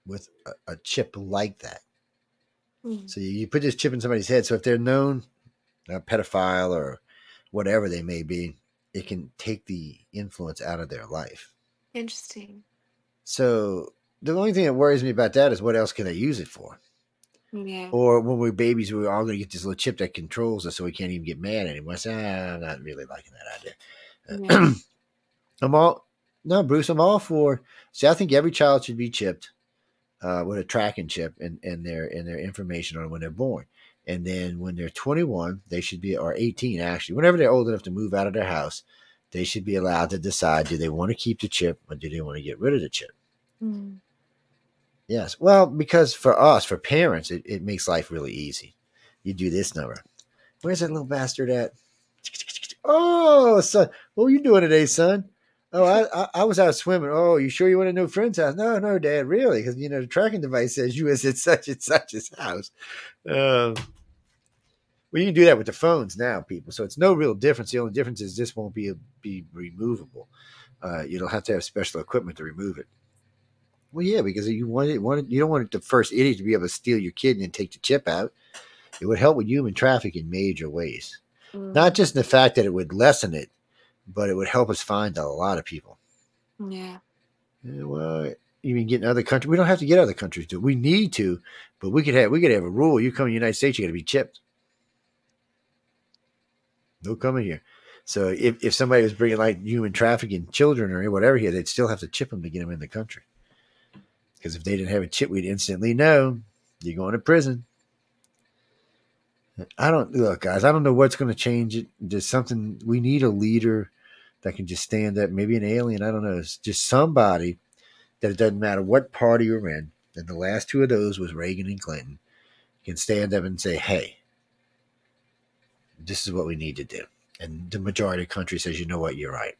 with a, a chip like that. Mm-hmm. So you, you put this chip in somebody's head. So if they're known a pedophile or whatever they may be, it can take the influence out of their life. Interesting. So the only thing that worries me about that is what else can they use it for? Yeah. Or when we're babies, we're all going to get this little chip that controls us so we can't even get mad anymore. So, ah, I'm not really liking that idea. Yeah. I'm all, no, Bruce, I'm all for, see, I think every child should be chipped uh, with a tracking chip and, and their and their information on when they're born. And then when they're twenty-one, they should be, or eighteen actually, whenever they're old enough to move out of their house, they should be allowed to decide, do they want to keep the chip or do they want to get rid of the chip? Mm. Yes. Well, because for us, for parents, it, it makes life really easy. You do this number. Where's that little bastard at? Oh, son. What were you doing today, son? Oh, I, I, I was out swimming. Oh, you sure you went to no friend's house? No, no, Dad, really? Because, you know, the tracking device says you was at such and such's house. Um, well, you can do that with the phones now, people. So it's no real difference. The only difference is this won't be, be removable. Uh, you don't have to have special equipment to remove it. Well, yeah, because you want it, want it, you don't want it the first idiot to be able to steal your kid and then take the chip out. It would help with human trafficking in major ways. Mm. Not just in the fact that it would lessen it, but it would help us find a lot of people. Yeah. yeah well, even get in other countries. We don't have to get other countries to. We need to, but we could have we could have a rule. You come to the United States, you got to be chipped. No coming here. So if, if somebody was bringing like human trafficking children or whatever here, they'd still have to chip them to get them in the country. Because if they didn't have a chip, we'd instantly know you're going to prison. I don't look, guys. I don't know what's going to change it. There's something we need a leader that can just stand up. Maybe an alien. I don't know. It's just somebody that it doesn't matter what party you're in. And the last two of those was Reagan and Clinton. Can stand up and say, "Hey, this is what we need to do." And the majority of the country says, "You know what? You're right."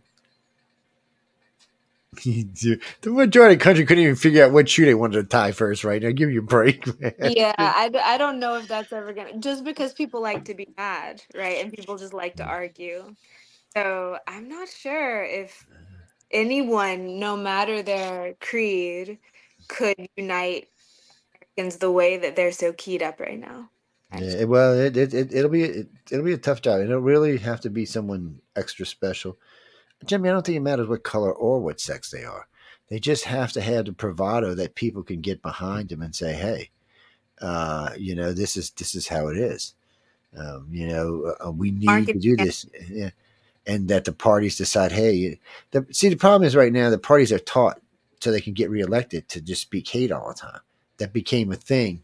The majority of the country couldn't even figure out what shoe they wanted to tie first, right? Now give you a break, man. Yeah, I, I don't know if that's ever going to... Just because people like to be mad, right? And people just like to argue. So I'm not sure if anyone, no matter their creed, could unite Americans the way that they're so keyed up right now. Actually. Yeah, well, it, it, it, it'll be it, it'll be a tough job. It'll really have to be someone extra special. Jimmy, I don't think it matters what color or what sex they are. They just have to have the bravado that people can get behind them and say, "Hey, uh, you know, this is this is how it is. Um, you know, uh, we need Market. to do this," yeah. And that the parties decide, "Hey, the, see, the problem is right now the parties are taught so they can get reelected to just speak hate all the time. That became a thing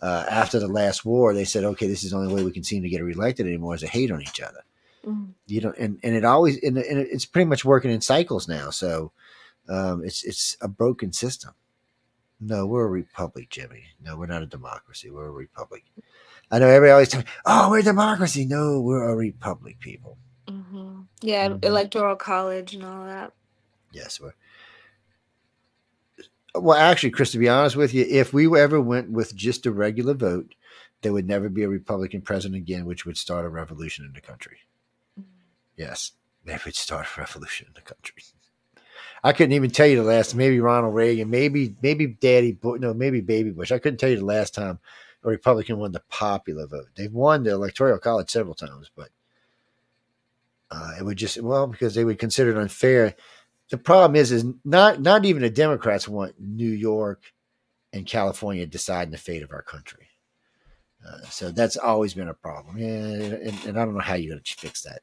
uh, after the last war. They said, "Okay, this is the only way we can seem to get reelected anymore is to hate on each other." You know, and, and it always and it's pretty much working in cycles now. So um, it's it's a broken system. No, we're a republic, Jimmy. No, we're not a democracy. We're a republic. I know everybody always tells me, "Oh, we're a democracy." No, we're a republic, people. Mm-hmm. Yeah, mm-hmm. Electoral college and all that. Yes, we're. Well, actually, Chris, to be honest with you, if we ever went with just a regular vote, there would never be a Republican president again, which would start a revolution in the country. Yes, maybe we'd start a revolution in the country. I couldn't even tell you the last. Maybe Ronald Reagan, maybe maybe Daddy Bush, no, maybe Baby Bush. I couldn't tell you the last time a Republican won the popular vote. They've won the Electoral College several times, but uh, it would just well because they would consider it unfair. The problem is, is not not even the Democrats want New York and California deciding the fate of our country. Uh, so that's always been a problem, yeah, and, and, and I don't know how you're going to fix that.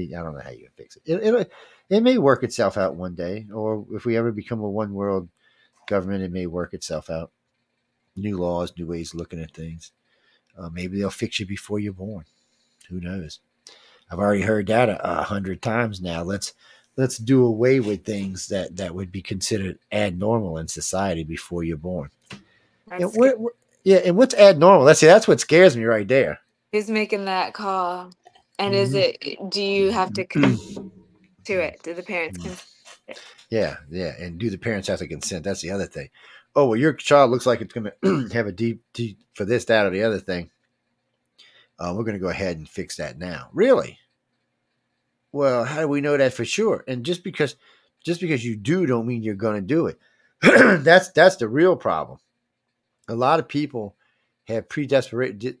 I don't know how you can fix it. It, it. it may work itself out one day, or if we ever become a one-world government, it may work itself out. New laws, new ways of looking at things. Uh, maybe they'll fix you before you're born. Who knows? I've already heard that a, a hundred times now. Let's let's do away with things that, that would be considered abnormal in society before you're born. And what, what, yeah, and what's abnormal? Let's see. That's what scares me right there. Who's making that call? And is it? Do you have to consent to it? Do the parents consent? Yeah, yeah. And do the parents have to consent? That's the other thing. Oh well, your child looks like it's going to have a deep, deep for this, that, or the other thing. Uh, we're going to go ahead and fix that now. Really? Well, how do we know that for sure? And just because just because you do don't mean you're going to do it. that's that's the real problem. A lot of people have predesperate di-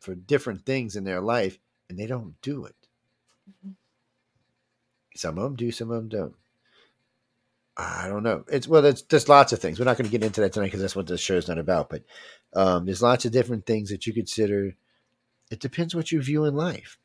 for different things in their life, and they don't do it. Mm-hmm. Some of them do, some of them don't. I don't know. It's well, there's, there's lots of things. We're not going to get into that tonight because that's what this show's not about. But um, there's lots of different things that you consider. It depends what you view in life.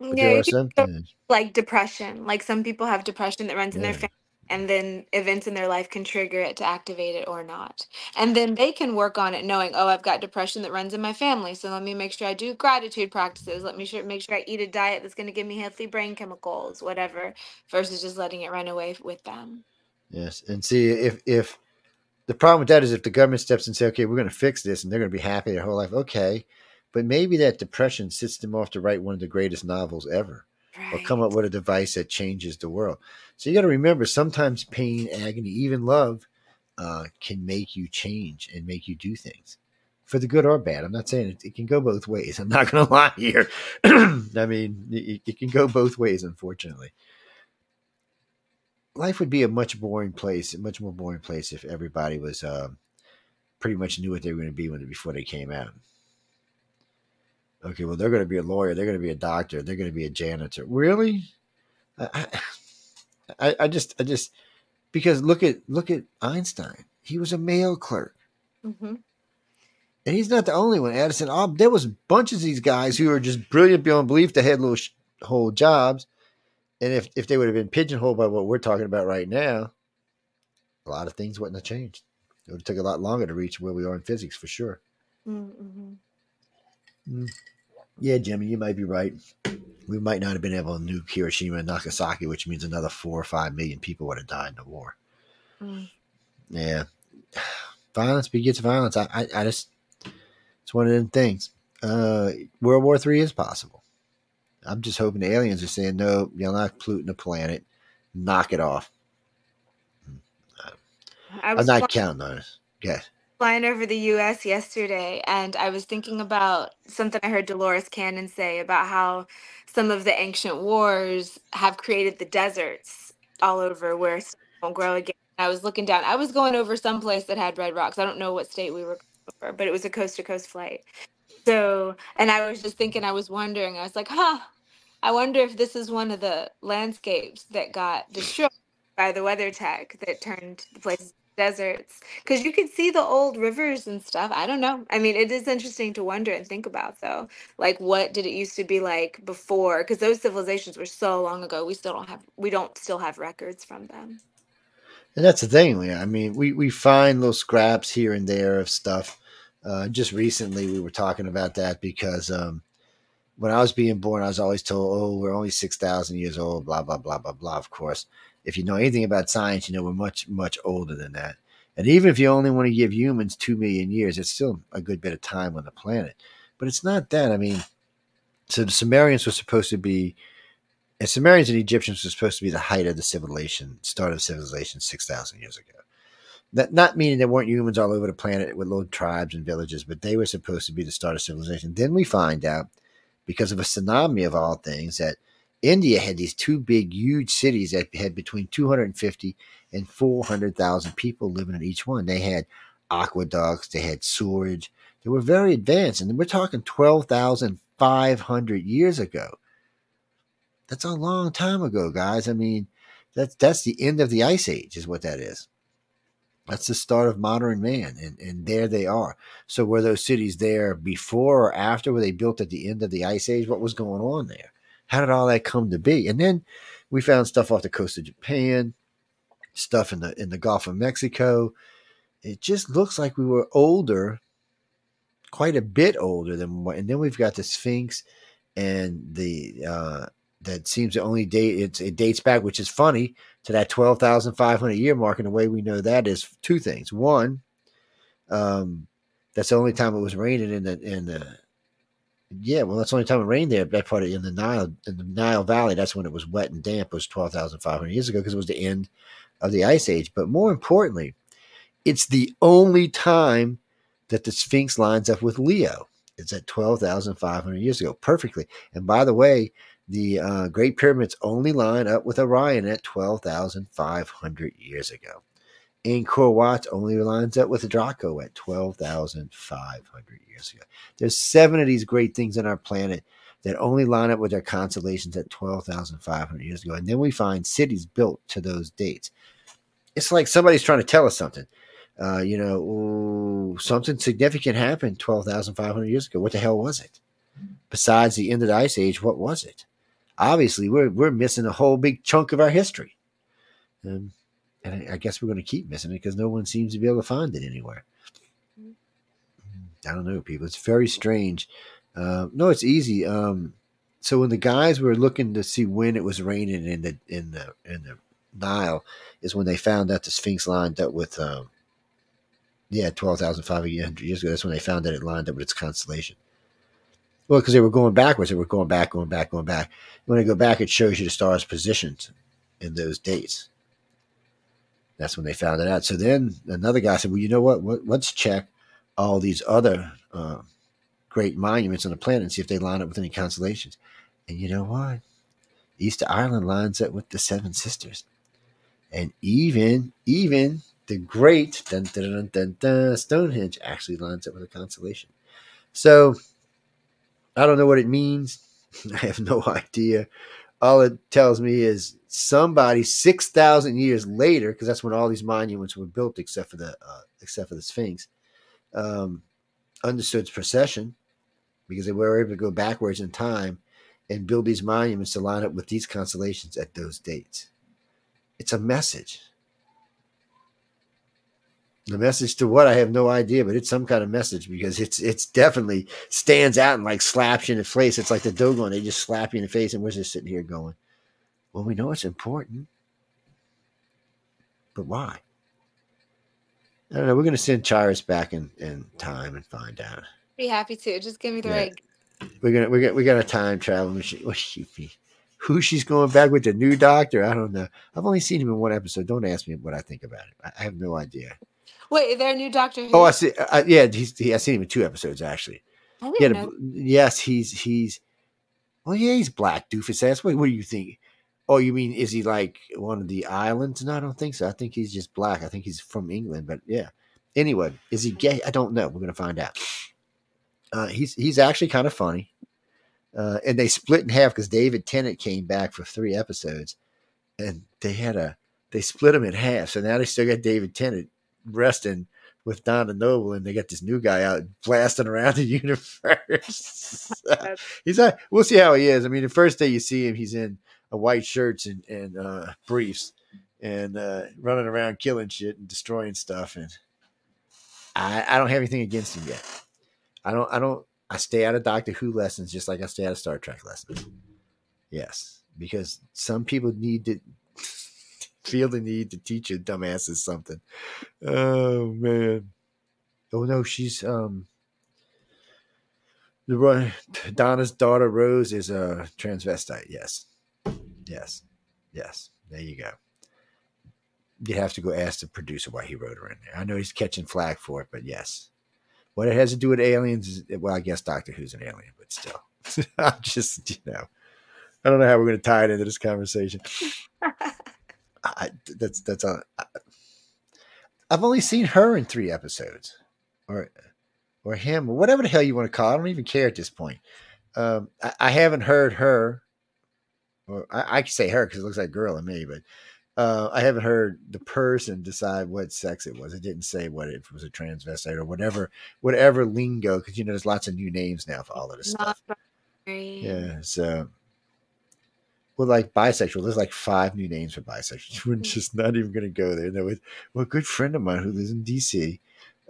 But yeah, there are some things. Like depression. Like some people have depression that runs in yeah. their family, and then events in their life can trigger it to activate it or not. And then they can work on it knowing, oh, I've got depression that runs in my family, so let me make sure I do gratitude practices. Let me sure, make sure I eat a diet that's going to give me healthy brain chemicals, whatever, versus just letting it run away with them. Yes. And see, if if the problem with that is if the government steps and say, okay, we're going to fix this, and they're going to be happy their whole life, okay. But maybe that depression sits them off to write one of the greatest novels ever. Right. Or come up with a device that changes the world. So you got to remember, sometimes pain, agony, even love uh, can make you change and make you do things for the good or bad. I'm not saying it, it can go both ways. I'm not going to lie here. I mean, it, it can go both ways, unfortunately. Life would be a much boring place, a much more boring place if everybody was uh, pretty much knew what they were going to be when before they came out. Okay, well, they're going to be a lawyer. They're going to be a doctor. They're going to be a janitor. Really? I, I, I just, I just, because look at, look at Einstein. He was a mail clerk. Mm-hmm. And he's not the only one. Addison, oh, there was bunches of these guys who were just brilliant beyond belief. They had little sh- whole jobs. And if, if they would have been pigeonholed by what we're talking about right now, a lot of things wouldn't have changed. It would have took a lot longer to reach where we are in physics for sure. Mm-hmm. Mm. Yeah, Jimmy, you might be right. We might not have been able to nuke Hiroshima and Nagasaki, which means another four or five million people would have died in the war. Mm. Yeah. Violence begets violence. I, I, I just, it's one of them things. Uh, World War Three is possible. I'm just hoping the aliens are saying, no, you're not polluting the planet. Knock it off. I was I'm not playing- counting on it. Yes. Flying over the U S yesterday, and I was thinking about something I heard Dolores Cannon say about how some of the ancient wars have created the deserts all over where stuff won't grow again. I was looking down. I was going over some place that had red rocks. I don't know what state we were over, but it was a coast-to-coast flight. So, and I was just thinking, I was wondering, I was like, huh, I wonder if this is one of the landscapes that got destroyed by the weather tech that turned the places deserts, because you could see the old rivers and stuff. I don't know. I mean, it is interesting to wonder and think about, though. Like, what did it used to be like before? Because those civilizations were so long ago. We still don't have. We don't still have records from them. And that's the thing, Leah. I mean, we we find little scraps here and there of stuff. Uh, just recently, we were talking about that because um, when I was being born, I was always told, "Oh, we're only six thousand years old." Blah blah blah blah blah. Of course. If you know anything about science, you know we're much, much older than that. And even if you only want to give humans two million years, it's still a good bit of time on the planet. But it's not that. I mean, so the Sumerians were supposed to be, and Sumerians and Egyptians were supposed to be the height of the civilization, start of civilization six thousand years ago. That, not meaning there weren't humans all over the planet with little tribes and villages, but they were supposed to be the start of civilization. Then we find out, because of a tsunami of all things, that India had these two big, huge cities that had between two hundred fifty and four hundred thousand people living in each one. They had aqueducts. They had sewerage. They were very advanced. And we're talking twelve thousand five hundred years ago. That's a long time ago, guys. I mean, that's, that's the end of the Ice Age is what that is. That's the start of modern man. And, and there they are. So were those cities there before or after? Were they built at the end of the Ice Age? What was going on there? How did all that come to be? And then we found stuff off the coast of Japan, stuff in the in the Gulf of Mexico. It just looks like we were older, quite a bit older than what. And then we've got the Sphinx, and the uh, that seems to only date it's, it dates back, which is funny, to that twelve thousand five hundred year mark. And the way we know that is two things: one, um, that's the only time it was raining in the in the. Yeah, well, that's the only time it rained there. That part of, in the Nile, in the Nile Valley, that's when it was wet and damp. Was twelve thousand five hundred years ago because it was the end of the Ice Age. But more importantly, it's the only time that the Sphinx lines up with Leo. It's at twelve thousand five hundred years ago. Perfectly. And by the way, the uh, Great Pyramids only line up with Orion at twelve thousand five hundred years ago. Angkor Wat only lines up with Draco at twelve thousand five hundred years ago. There's seven of these great things on our planet that only line up with their constellations at twelve thousand five hundred years ago. And then we find cities built to those dates. It's like somebody's trying to tell us something. Uh, you know, ooh, something significant happened twelve thousand five hundred years ago. What the hell was it? Besides the end of the Ice Age, what was it? Obviously, we're we're missing a whole big chunk of our history. Um, and I, I guess we're going to keep missing it because no one seems to be able to find it anywhere. I don't know, people. It's very strange. Uh, no, it's easy. Um, so when the guys were looking to see when it was raining in the in the in the Nile, is when they found out the Sphinx lined up with um, yeah twelve thousand five hundred years ago. That's when they found that it lined up with its constellation. Well, because they were going backwards. They were going back, going back, going back. When they go back, it shows you the stars' positions in those dates. That's when they found it out. So then another guy said, well, you know what? Let's check all these other uh, great monuments on the planet and see if they line up with any constellations. And you know what? Easter Island lines up with the Seven Sisters. And even, even the great dun, dun, dun, dun, dun, Stonehenge actually lines up with a constellation. So I don't know what it means. I have no idea. All it tells me is somebody six thousand years later, because that's when all these monuments were built, except for the uh, except for the Sphinx, um, understood precession, because they were able to go backwards in time and build these monuments to line up with these constellations at those dates. It's a message. The message to what? I have no idea, but it's some kind of message because it's it's definitely stands out and like slaps you in the face. It's like the Dogon. They just slap you in the face and we're just sitting here going, well, we know it's important, but why? I don't know. We're going to send Charis back in, in time and find out. Be happy to. Just give me the yeah. right. We're going to, we're going to, we got a time travel machine. Oh, shoot me. Who she's going back with, the new doctor? I don't know. I've only seen him in one episode. Don't ask me what I think about it. I have no idea. Wait, their new Doctor Who? Oh, I see. I, yeah, he's, he, I seen him in two episodes actually. I didn't know. Yes, he's he's. Well, yeah, he's black doofus ass. Wait, what do you think? Oh, you mean is he like one of the islands? No, I don't think so. I think he's just black. I think he's from England. But yeah. Anyway, is he gay? I don't know. We're gonna find out. Uh, he's he's actually kind of funny, uh, and they split in half because David Tennant came back for three episodes, and they had a they split him in half. So now they still got David Tennant resting with Donna Noble, and they got this new guy out blasting around the universe. He's like, we'll see how he is. I mean, the first day you see him, he's in a white shirts and, and uh, briefs and uh, running around killing shit and destroying stuff. And I, I don't have anything against him yet. I don't, I don't, I stay out of Doctor Who lessons just like I stay out of Star Trek lessons. Yes, because some people need to feel the need to teach your dumbasses something. Oh man! Oh no, she's um. The Donna's daughter Rose is a transvestite. Yes, yes, yes. There you go. You have to go ask the producer why he wrote her in there. I know he's catching flag for it, but yes, what it has to do with aliens is, well, I guess Doctor Who's an alien, but still, I just you know, I don't know how we're going to tie it into this conversation. I, that's that's a, I, I've only seen her in three episodes, or or him, or whatever the hell you want to call it. I don't even care at this point. Um, I, I haven't heard her, or I, I can say her because it looks like a girl to me, but uh, I haven't heard the person decide what sex it was. It didn't say what it, if it was a transvestite or whatever, whatever lingo, because you know there's lots of new names now for all of this Not stuff. Very... Yeah, so. Well, like bisexual, there's like five new names for bisexual. We're just not even going to go there. No, well, a good friend of mine who lives in D C,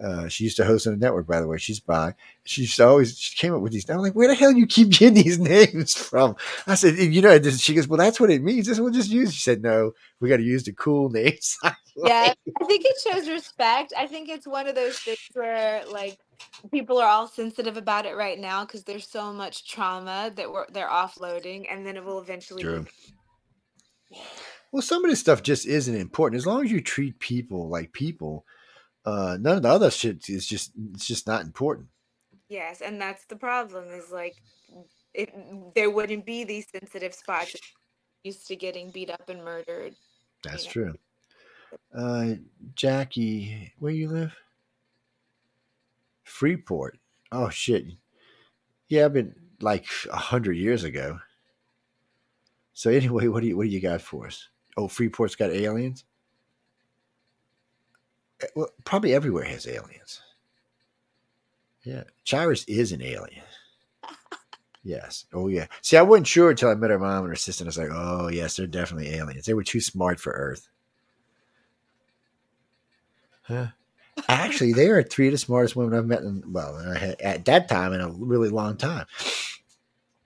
uh, she used to host on the network, by the way. She's bi. She used to always, she came up with these. I'm like, where the hell do you keep getting these names from? I said, you know, she goes, well, that's what it means. This we'll just use. She said, no, we got to use the cool names. Yeah, I think it shows respect. I think it's one of those things where like people are all sensitive about it right now because there's so much trauma that we're, they're offloading, and then it will eventually. True. Well, some of this stuff just isn't important as long as you treat people like people. Uh, none of the other shit is just it's just not important. Yes, and that's the problem is like it, there wouldn't be these sensitive spots used to getting beat up and murdered. That's true. Uh, Jackie, where you live? Freeport. Oh, shit. Yeah, I've been like a hundred years ago. So anyway, what do you what do you got for us? Oh, Freeport's got aliens? Well, probably everywhere has aliens. Yeah. Charis is an alien. Yes. Oh, yeah. See, I wasn't sure until I met her mom and her sister. And I was like, oh, yes, they're definitely aliens. They were too smart for Earth. Huh? Actually, they are three of the smartest women I've met in, well, I had, at that time in a really long time.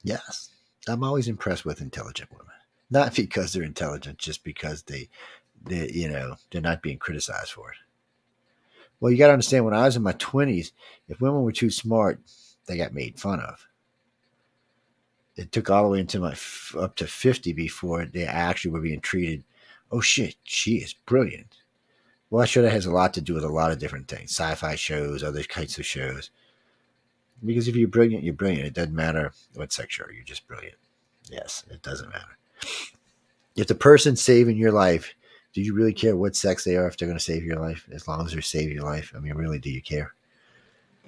Yes. I'm always impressed with intelligent women. Not because they're intelligent, just because they, they you know, they're not being criticized for it. Well, you got to understand, when I was in my twenties, if women were too smart, they got made fun of. It took all the way into my up to fifty before they actually were being treated. Oh, shit, she is brilliant. Well, I'm sure that has a lot to do with a lot of different things. Sci-fi shows, other kinds of shows. Because if you're brilliant, you're brilliant. It doesn't matter what sex you're. You're just brilliant. Yes, it doesn't matter. If the person saving your life, do you really care what sex they are if they're going to save your life? As long as they're saving your life. I mean, really, do you care?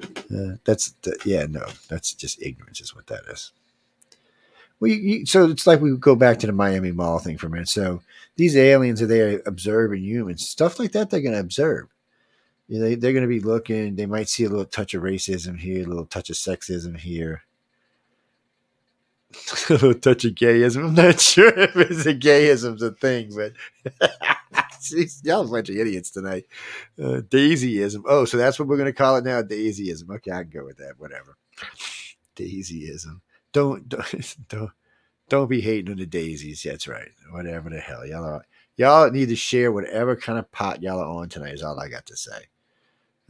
Uh, that's, the, yeah, no. That's just ignorance is what that is. Well, you, you, so it's like we go back to the Miami Mall thing for a minute. So these aliens are there observing humans. Stuff like that they're going to observe. You know, they, they're going to be looking. They might see a little touch of racism here, a little touch of sexism here. A little touch of gayism. I'm not sure if it's a gayism's a thing, but y'all a bunch of idiots tonight. Uh, daisyism. Oh, so that's what we're going to call it now, daisyism. Okay, I can go with that, whatever. Daisyism. Don't don't don't don't be hating on the daisies. That's right. Whatever the hell. Y'all are, y'all need to share whatever kind of pot y'all are on tonight is all I got to say.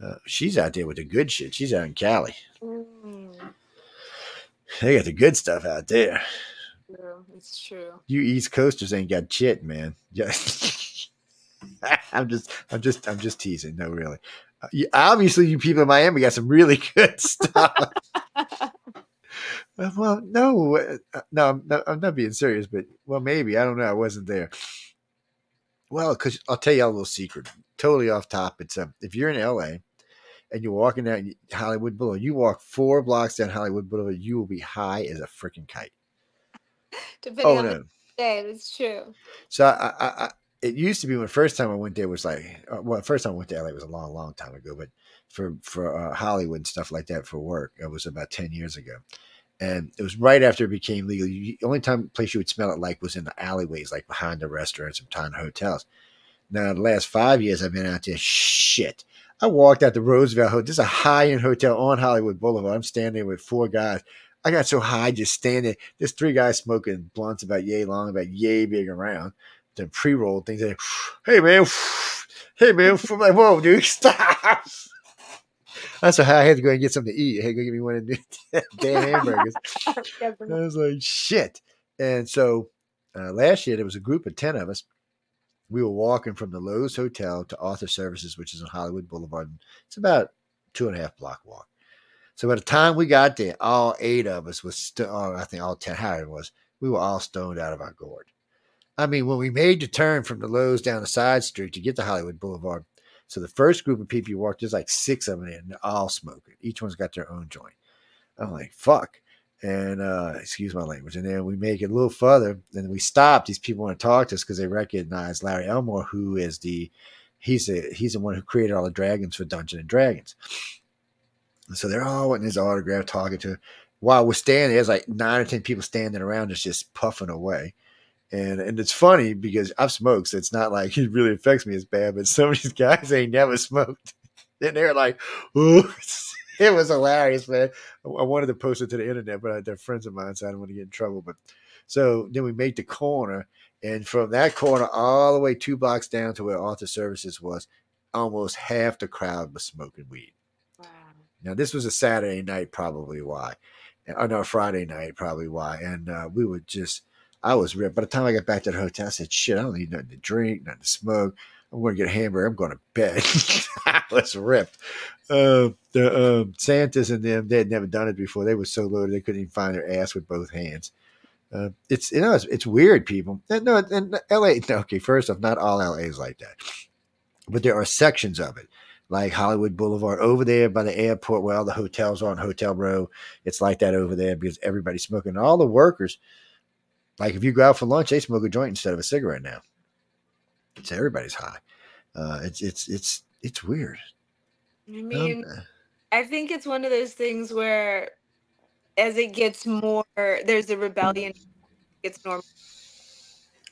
Uh, she's out there with the good shit. She's out in Cali. Mm. They got the good stuff out there. True. It's true. You East Coasters ain't got shit, man. Just, I'm just I'm just I'm just teasing. No, really. Uh, you, obviously, you people in Miami got some really good stuff. Well, no, no, no, I'm not being serious, but, well, maybe. I don't know. I wasn't there. Well, because I'll tell you a little secret. Totally off top. It's um, if you're in L A and you're walking down Hollywood Boulevard, you walk four blocks down Hollywood Boulevard, you will be high as a freaking kite. Depending oh, on no. the day, that's true. So I, I, I, it used to be when the first time I went there was like, well, the first time I went to L A was a long, long time ago, but for, for uh, Hollywood and stuff like that for work, it was about ten years ago. And it was right after it became legal. The only time place you would smell it like was in the alleyways, like behind the restaurants and behind the hotels. Now, the last five years I've been out there, shit. I walked out the Roseville Hotel. This is a high-end hotel on Hollywood Boulevard. I'm standing there with four guys. I got so high just standing. There's three guys smoking blunts about yay long, about yay big around. The pre-roll things. Like, hey, man. Hey, man. I'm like, whoa, dude, stop. That's how I had to go and get something to eat. I had to go get me one of the damn hamburgers. I was like, shit. And so uh, last year, there was a group of ten of us. We were walking from the Lowe's Hotel to Author Services, which is on Hollywood Boulevard. It's about two and a half block walk. So by the time we got there, all eight of us was st- oh, I think all ten, however it was, we were all stoned out of our gourd. I mean, when we made the turn from the Lowe's down the side street to get to Hollywood Boulevard, so the first group of people you walked, there's like six of them, and they're all smoking. Each one's got their own joint. I'm like, fuck. And uh, excuse my language. And then we make it a little further, and we stopped. These people want to talk to us because they recognize Larry Elmore, who is the he's the he's the one who created all the dragons for Dungeons and Dragons. And so they're all wanting his autograph, talking to him. While we're standing, there's like nine or ten people standing around us, just puffing away. And and it's funny because I've smoked, so it's not like it really affects me as bad, but some of these guys ain't never smoked. And they're like, ooh, it was hilarious, man. I, I wanted to post it to the internet, but I, they're friends of mine, so I don't want to get in trouble. But so then we made the corner, and from that corner all the way two blocks down to where Author Services was, almost half the crowd was smoking weed. Wow. Now, this was a Saturday night, probably why. Or no, Friday night, probably why. And uh, we were just... I was ripped. By the time I got back to the hotel, I said, shit, I don't need nothing to drink, nothing to smoke. I'm going to get a hamburger. I'm going to bed. I was ripped. Uh, the um, Santas and them, they had never done it before. They were so loaded they couldn't even find their ass with both hands. Uh, it's you know it's, it's weird, people. No, and L A. Okay, first off, not all L A is like that, but there are sections of it, like Hollywood Boulevard over there by the airport where all the hotels are on Hotel Row. It's like that over there because everybody's smoking. All the workers, like if you go out for lunch, they smoke a joint instead of a cigarette now. So everybody's high. Uh, it's it's it's it's weird. I mean, um, I think it's one of those things where, as it gets more, there's a rebellion. It's normal.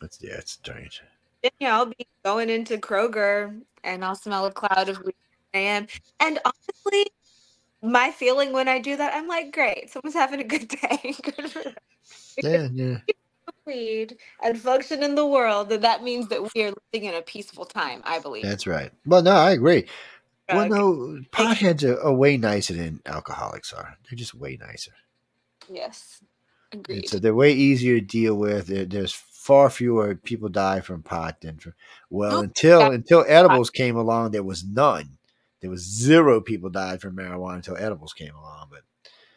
It's, yeah, it's strange. Yeah, you know, I'll be going into Kroger and I'll smell a cloud of weed. And and honestly, my feeling when I do that, I'm like, great, someone's having a good day. Good for them. Yeah, yeah. Weed and function in the world, and that means that we are living in a peaceful time. I believe that's right. Well, no, I agree. Uh, well, no, potheads are, are way nicer than alcoholics are. They're just way nicer. Yes, agreed. And so they're way easier to deal with. There's far fewer people die from pot than from, well, no, until exactly. until edibles came along, there was none. There was zero people died from marijuana until edibles came along. But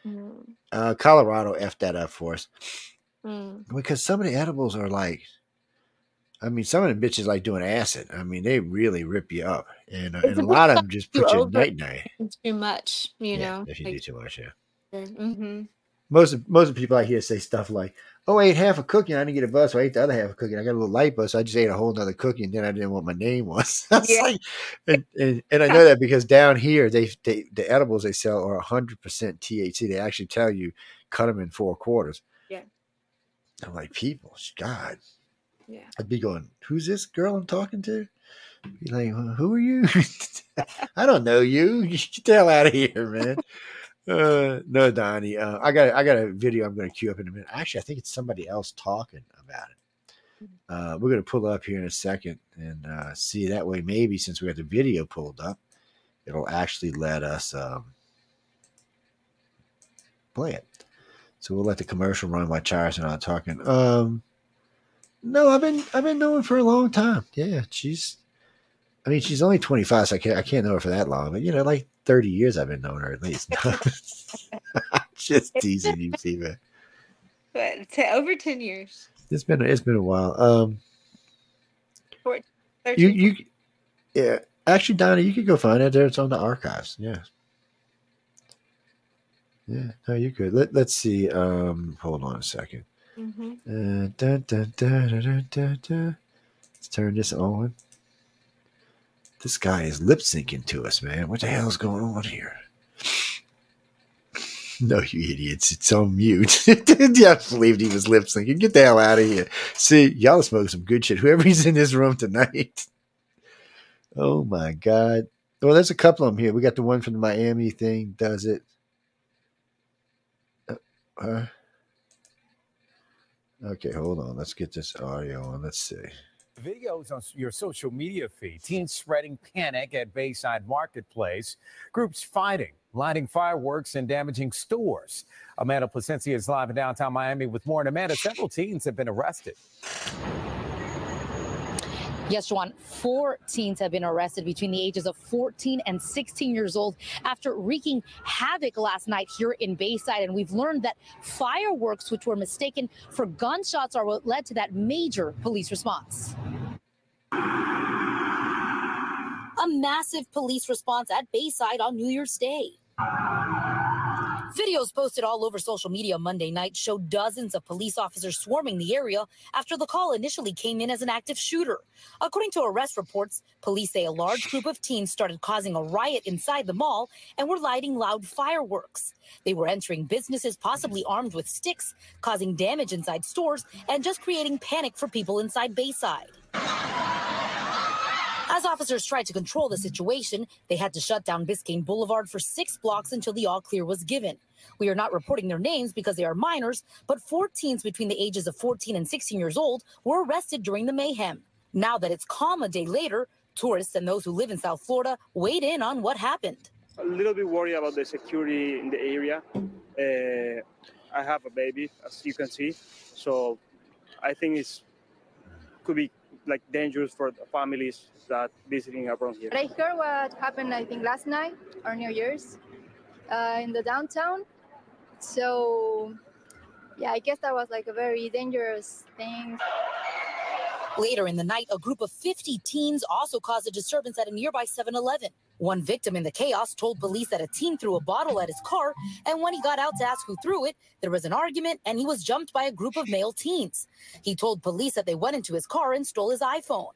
mm. uh, Colorado effed that up for us mm. because some of the edibles are like, I mean, some of the bitches like doing acid. I mean, they really rip you up, and, uh, and a lot of them just put you night night. Too much, you yeah, know. If you like, do too much, yeah. Mm-hmm. Most of, most of the people I hear say stuff like, oh, I ate half a cookie and I didn't get a bus, so I ate the other half a cookie and I got a little light bus, so I just ate a whole nother cookie and then I didn't want my name was. Yeah. Like, and, and and I know that because down here, they, they the edibles they sell are one hundred percent T H C. They actually tell you, cut them in four quarters. Yeah. I'm like, people, God. Yeah. I'd be going, who's this girl I'm talking to? I'd be like, well, who are you? I don't know you. You get the hell out of here, man. Uh, no, Donnie. Uh, I got I got a video I'm going to queue up in a minute. Actually, I think it's somebody else talking about it. Uh, we're going to pull up here in a second and uh, see that way. Maybe since we have the video pulled up, it'll actually let us um, play it. So we'll let the commercial run while Charis and I are talking. Um, no, I've been I've been knowing for a long time. Yeah, she's. I mean, she's only twenty-five, so I can't I can't know her for that long. But you know, like thirty years, I've been knowing her at least. Just teasing you, see, man. But to over ten years. It's been it's been a while. Um, fourteen, you you, yeah. Actually, Donna, you could go find it there. It's on the archives. Yeah. Yeah. No, you could. Let Let's see. Um, hold on a second. Mm-hmm. Uh, da, da, da, da, da, da, da. Let's turn this on. This guy is lip syncing to us, man. What the hell is going on here? No, you idiots. It's on mute. Yeah, I believed he was lip syncing. Get the hell out of here. See, y'all smoke some good shit. Whoever's in this room tonight. Oh, my God. Well, there's a couple of them here. We got the one from the Miami thing. Does it? Uh, uh, okay, hold on. Let's get this audio on. Let's see. Videos on your social media feed. Teens spreading panic at Bayside Marketplace. Groups fighting, lighting fireworks, and damaging stores. Amanda Placencia is live in downtown Miami with more. And Amanda, several teens have been arrested. Yes, Juan, four teens have been arrested between the ages of fourteen and sixteen years old after wreaking havoc last night here in Bayside. And we've learned that fireworks, which were mistaken for gunshots, are what led to that major police response. A massive police response at Bayside on New Year's Day. Videos posted all over social media Monday night show dozens of police officers swarming the area after the call initially came in as an active shooter. According to arrest reports, police say a large group of teens started causing a riot inside the mall and were lighting loud fireworks. They were entering businesses, possibly armed with sticks, causing damage inside stores, and just creating panic for people inside Bayside. As officers tried to control the situation, they had to shut down Biscayne Boulevard for six blocks until the all clear was given. We are not reporting their names because they are minors, but four teens between the ages of fourteen and sixteen years old were arrested during the mayhem. Now that it's calm a day later, tourists and those who live in South Florida weighed in on what happened. A little bit worried about the security in the area. Uh, I have a baby, as you can see, so I think it's could be like dangerous for the families that visiting around here. But I heard what happened, I think last night or New Year's, uh, in the downtown. So yeah, I guess that was like a very dangerous thing. Later in the night, a group of fifty teens also caused a disturbance at a nearby seven eleven. One victim in the chaos told police that a teen threw a bottle at his car, and when he got out to ask who threw it, there was an argument, and he was jumped by a group of male teens. He told police that they went into his car and stole his iPhone.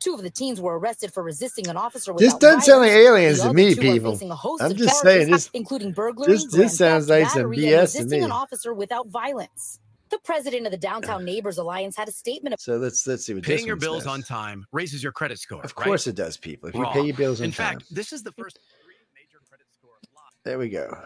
Two of the teens were arrested for resisting an officer without violence. This doesn't sound like aliens to me, people. I'm just saying, this, including burglary, this, this sounds like some B S to me. Resisting an officer without violence. The president of the Downtown Neighbors Alliance had a statement. Of- so let's let's see what paying this your bills says. On time raises your credit score. Of course, right? It does, people. If Wrong. You pay your bills on time. In fact, time. This is the first major credit score. There we go.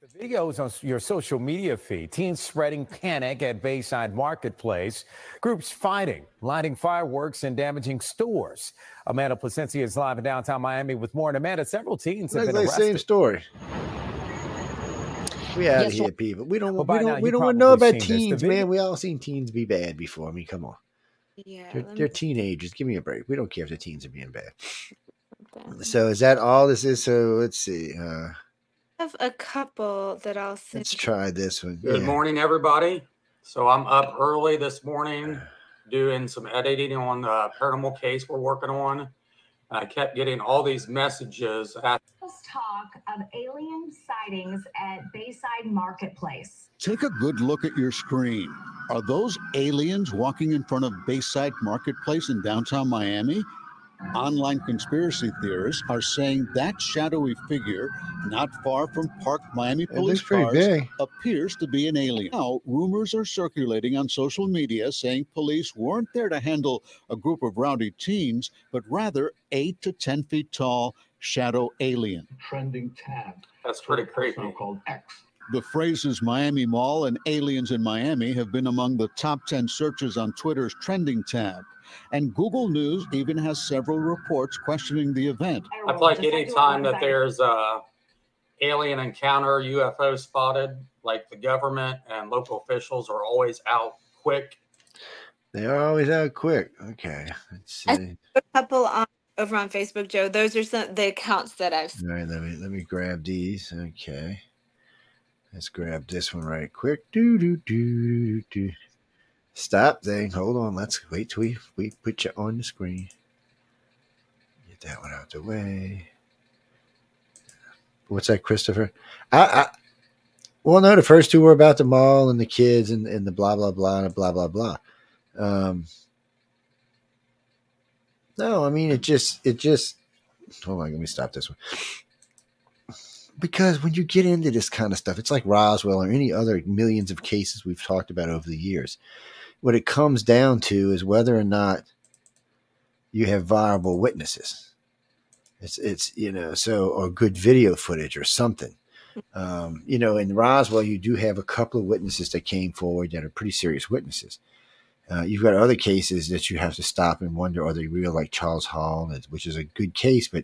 The videos on your social media feed, teens spreading panic at Bayside Marketplace, groups fighting, lighting fireworks, and damaging stores. Amanda Placencia is live in downtown Miami with more. And Amanda, several teens have That's been like arrested. Same story. We out yes, here, people. We don't. Well, we don't. We don't want to know about teens, man. We all seen teens be bad before. I mean, come on. Yeah, they're, they're teenagers. Give me a break. We don't care if the teens are being bad. Okay. So is that all this is? So let's see. Uh, I have a couple that I'll send. Let's try this one. Good yeah. morning, everybody. So I'm up early this morning doing some editing on the paranormal case we're working on. I kept getting all these messages. At- Let's talk of alien sightings at Bayside Marketplace. Take a good look at your screen. Are those aliens walking in front of Bayside Marketplace in downtown Miami? Online conspiracy theorists are saying that shadowy figure not far from parked Miami police cars appears to be an alien. Now, rumors are circulating on social media saying police weren't there to handle a group of rowdy teens, but rather eight to ten feet tall shadow alien. Trending tab. That's pretty crazy. So-called X. The phrases Miami Mall and aliens in Miami have been among the top ten searches on Twitter's trending tab. And Google News even has several reports questioning the event. I feel like any time that there's a alien encounter, U F O spotted, like the government and local officials are always out quick. They are always out quick. Okay, let's see. A couple on, over on Facebook, Joe. Those are some the accounts that I've seen. All right, let me let me grab these. Okay, let's grab this one right quick. Do do do do. Stop thing. Hold on. Let's wait till we, we put you on the screen. Get that one out the way. What's that, Christopher? I, I well, no, the first two were about the mall and the kids and, and the blah, blah, blah, blah, blah, blah. Um, no, I mean, it just, it just, hold on. Let me stop this one. Because when you get into this kind of stuff, it's like Roswell or any other millions of cases we've talked about over the years. What it comes down to is whether or not you have viable witnesses. It's, it's you know, so or good video footage or something. Um, you know, in Roswell, you do have a couple of witnesses that came forward that are pretty serious witnesses. Uh, you've got other cases that you have to stop and wonder, are they real, like Charles Hall, which is a good case, but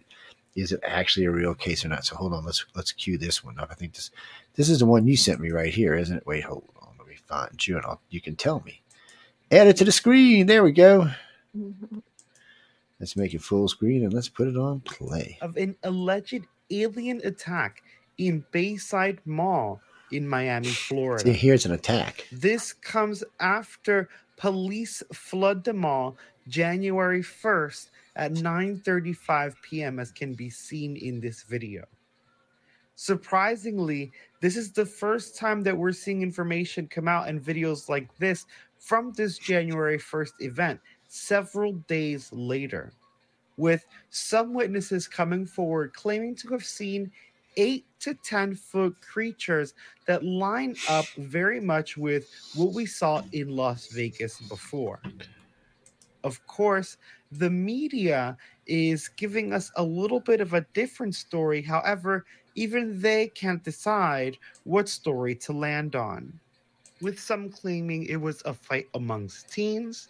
is it actually a real case or not? So hold on, let's let's cue this one up. I think this this is the one you sent me right here, isn't it? Wait, hold on, let me find you, and I'll, you can tell me. Add it to the screen. There we go. Mm-hmm. Let's make it full screen and let's put it on play. Of an alleged alien attack in Bayside Mall in Miami, Florida. See, here's an attack. This comes after police flood the mall January first. At nine thirty-five p.m., as can be seen in this video. Surprisingly, this is the first time that we're seeing information come out and videos like this from this January first event, several days later, with some witnesses coming forward claiming to have seen eight to ten foot creatures that line up very much with what we saw in Las Vegas before. Of course, the media is giving us a little bit of a different story. However, even they can't decide what story to land on, with some claiming it was a fight amongst teens,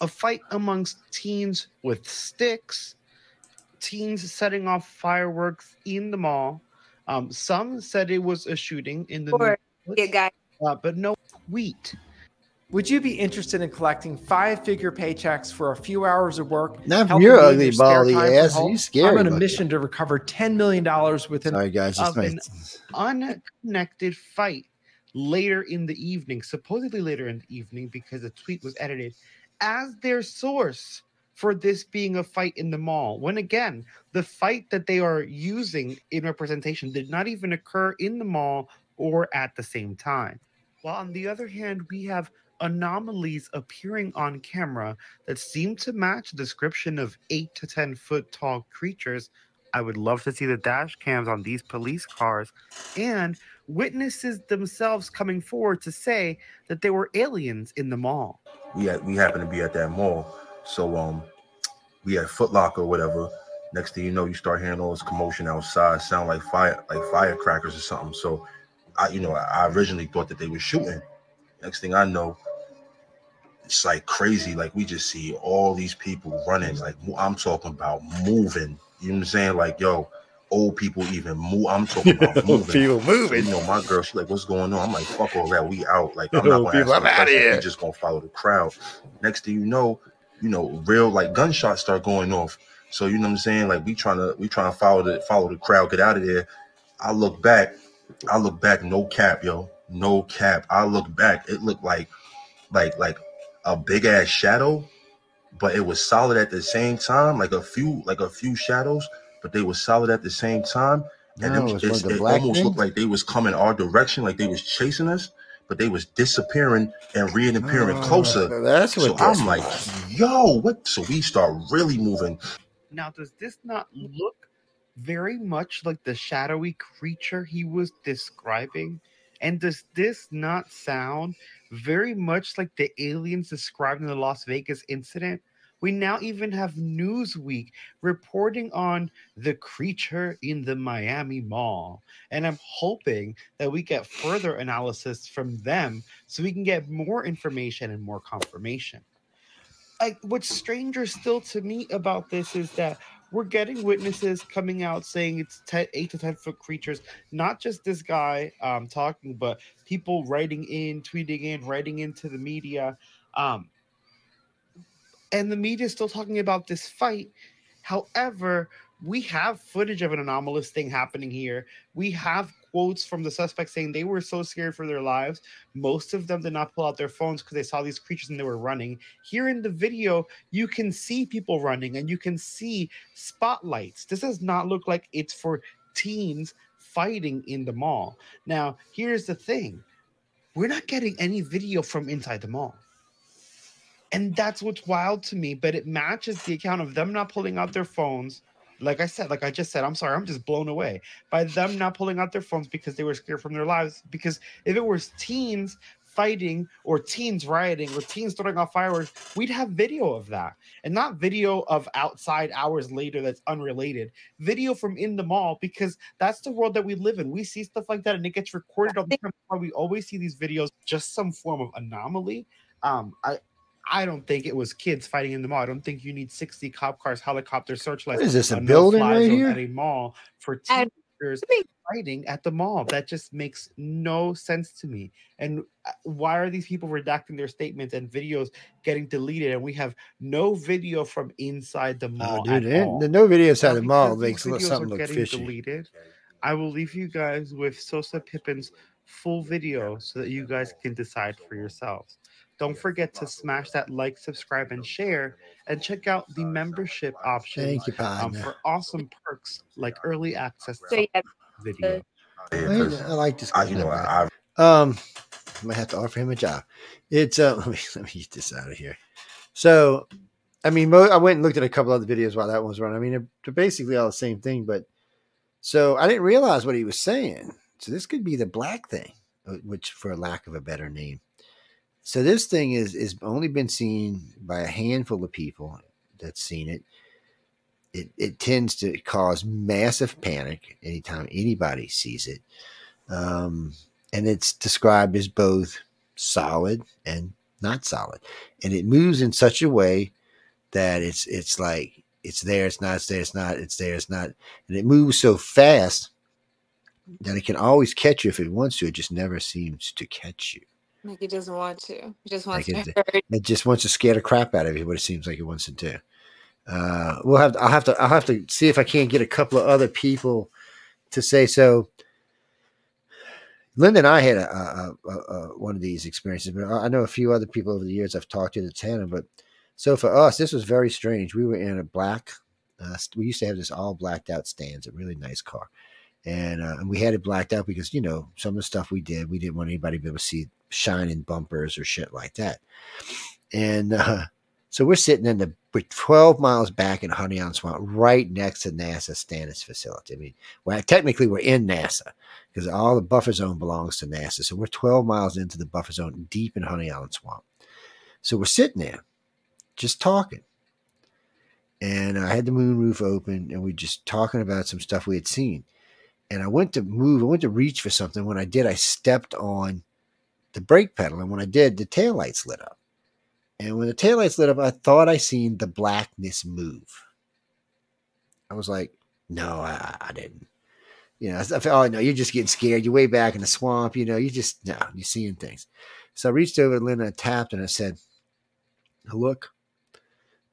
a fight amongst teens with sticks, teens setting off fireworks in the mall. Um, some said it was a shooting in the... Or, yeah, guys. Uh, but no, wheat. Would you be interested in collecting five-figure paychecks for a few hours of work? Not from your ugly, baldy ass. Are you scared? I'm on a mission to recover ten million dollars within Sorry, guys, of an unconnected fight later in the evening, supposedly later in the evening, because a tweet was edited as their source for this being a fight in the mall. When, again, the fight that they are using in representation did not even occur in the mall or at the same time. While on the other hand, we have anomalies appearing on camera that seem to match the description of eight to ten foot tall creatures. I would love to see the dash cams on these police cars and witnesses themselves coming forward to say that there were aliens in the mall. We had, we happened to be at that mall. So um, we had Foot Locker or whatever. Next thing you know, you start hearing all this commotion outside, sound like fire, like firecrackers or something. So I, you know, I originally thought that they were shooting. Next thing I know, it's like crazy. Like we just see all these people running. Like I'm talking about moving. You know what I'm saying? Like, yo, old people even move. I'm talking about moving. People moving. So, you know, my girl, she's like, what's going on? I'm like, fuck all that. We out. Like, I'm not going to ask I'm out of here. We're just going to follow the crowd. Next thing you know, you know, real like gunshots start going off. So, you know what I'm saying? Like we trying to, we trying to follow the, follow the crowd, get out of there. I look back. I look back. No cap, yo. No cap. I look back. It looked like, like, like a big ass shadow, but it was solid at the same time. Like a few, like a few shadows, but they were solid at the same time. And no, it, it, it, it almost thing? looked like they was coming our direction, like they was chasing us, but they was disappearing and reappearing oh, closer. That's what. So that's I'm like, yo, what? So we start really moving. Now, does this not look very much like the shadowy creature he was describing? And does this not sound very much like the aliens described in the Las Vegas incident? We now even have Newsweek reporting on the creature in the Miami mall. And I'm hoping that we get further analysis from them so we can get more information and more confirmation. Like, what's stranger still to me about this is that we're getting witnesses coming out saying it's eight to ten foot creatures, not just this guy um, talking, but people writing in, tweeting in, writing into the media. Um, and the media is still talking about this fight. However, we have footage of an anomalous thing happening here. We have quotes from the suspects saying they were so scared for their lives. Most of them did not pull out their phones because they saw these creatures and they were running. Here in the video, you can see people running and you can see spotlights. This does not look like it's for teens fighting in the mall. Now, here's the thing. We're not getting any video from inside the mall. And that's what's wild to me, but it matches the account of them not pulling out their phones. Like I said, like I just said, I'm sorry, I'm just blown away by them not pulling out their phones because they were scared from their lives. Because if it was teens fighting or teens rioting or teens throwing off fireworks, we'd have video of that. And not video of outside hours later that's unrelated. Video from in the mall, because that's the world that we live in. We see stuff like that and it gets recorded all the time. We always see these videos, just some form of anomaly. Um, I... I don't think it was kids fighting in the mall. I don't think you need sixty cop cars, helicopter searchlights. What is this, a building right here? At a mall for teenagers fighting at the mall. That just makes no sense to me. And why are these people redacting their statements and videos getting deleted? And we have no video from inside the mall. Oh, dude, at all. The no video inside the mall makes something look fishy. Deleted. I will leave you guys with Sosa Pippin's full video so that you guys can decide for yourselves. Don't forget to smash that like, subscribe, and share, and check out the membership option. Thank you, um, for awesome perks like early access to so, yeah. video. I like this guy. I, you know, I, I, um, I might have to offer him a job. It's uh, let me let me get this out of here. So, I mean, mo- I went and looked at a couple other videos while that one was running. I mean, they're basically all the same thing, but so I didn't realize what he was saying. So this could be the black thing, which, for lack of a better name. So this thing is is only been seen by a handful of people that's seen it. It it tends to cause massive panic anytime anybody sees it, um, and it's described as both solid and not solid, and it moves in such a way that it's it's like it's there, it's not, it's there, it's not, it's there, it's not, and it moves so fast that it can always catch you if it wants to. It just never seems to catch you. Like he doesn't want to. He just wants like to hurt. It just wants to scare the crap out of you, what it seems like it wants to do. Uh, we'll have. I'll have to. I'll have to see if I can't get a couple of other people to say so. Linda and I had a, a, a, a one of these experiences, but I know a few other people over the years I've talked to that's had them. But so for us, this was very strange. We were in a black. Uh, we used to have this all blacked out stands, a really nice car, and uh, and we had it blacked out because you know some of the stuff we did, we didn't want anybody to be able to see shining bumpers or shit like that. And uh, so we're sitting in the. We're twelve miles back in Honey Island Swamp, right next to NASA Stannis facility. I mean, well, technically we're in NASA because all the buffer zone belongs to NASA. So we're twelve miles into the buffer zone, deep in Honey Island Swamp. So we're sitting there, just talking. And I had the moon roof open, and we were just talking about some stuff we had seen. And I went to move, I went to reach for something. When I did, I stepped on the brake pedal, and when I did, the taillights lit up. And when the taillights lit up, I thought I seen the blackness move. I was like, no, I, I didn't. You know, I thought, oh, no, you're just getting scared. You're way back in the swamp. You know, you just, no, you're seeing things. So I reached over to Linda and tapped, and I said, look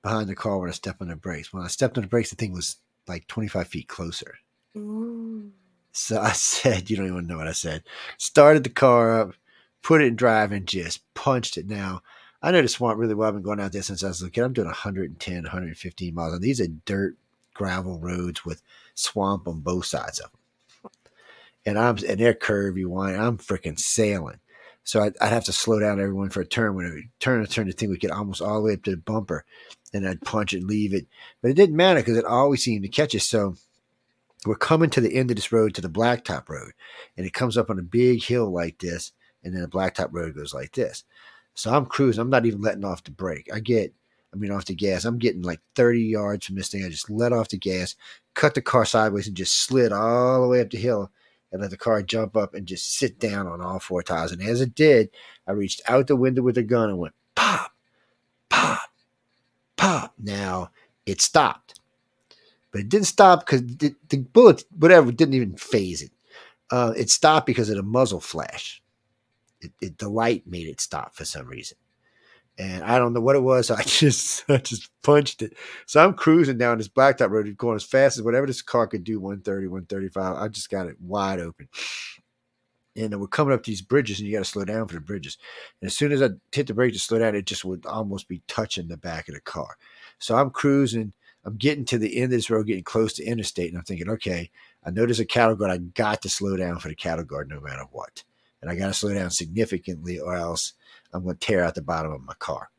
behind the car when I stepped on the brakes. When I stepped on the brakes, the thing was like twenty-five feet closer. Ooh. So I said, you don't even know what I said. Started the car up, put it in drive, and just punched it now. I know the swamp really well. I've been going out there since I was a kid. I'm doing one ten, one fifteen miles. And these are dirt, gravel roads with swamp on both sides of them. And I'm and they're curvy, wine. I'm freaking sailing. So I'd, I'd have to slow down everyone for a turn. When we turn a turn, the thing would get almost all the way up to the bumper. And I'd punch it, leave it. But it didn't matter because it always seemed to catch us. So we're coming to the end of this road, to the blacktop road. And it comes up on a big hill like this. And then the blacktop road goes like this. So I'm cruising. I'm not even letting off the brake. I get, I mean, off the gas. I'm getting like thirty yards from this thing. I just let off the gas, cut the car sideways, and just slid all the way up the hill and let the car jump up and just sit down on all four tires. And as it did, I reached out the window with a gun and went pop, pop, pop. Now it stopped. But it didn't stop because the, the bullets, whatever, didn't even phase it. Uh, it stopped because of the muzzle flash. It, it, the light made it stop for some reason. And I don't know what it was. So I just I just punched it. So I'm cruising down this blacktop road going as fast as whatever this car could do, one thirty, one thirty-five. I just got it wide open. And we're coming up these bridges, and you got to slow down for the bridges. And as soon as I hit the brake to slow down, it just would almost be touching the back of the car. So I'm cruising. I'm getting to the end of this road, getting close to interstate. And I'm thinking, okay, I know there's a cattle guard. I got to slow down for the cattle guard no matter what. And I got to slow down significantly or else I'm going to tear out the bottom of my car.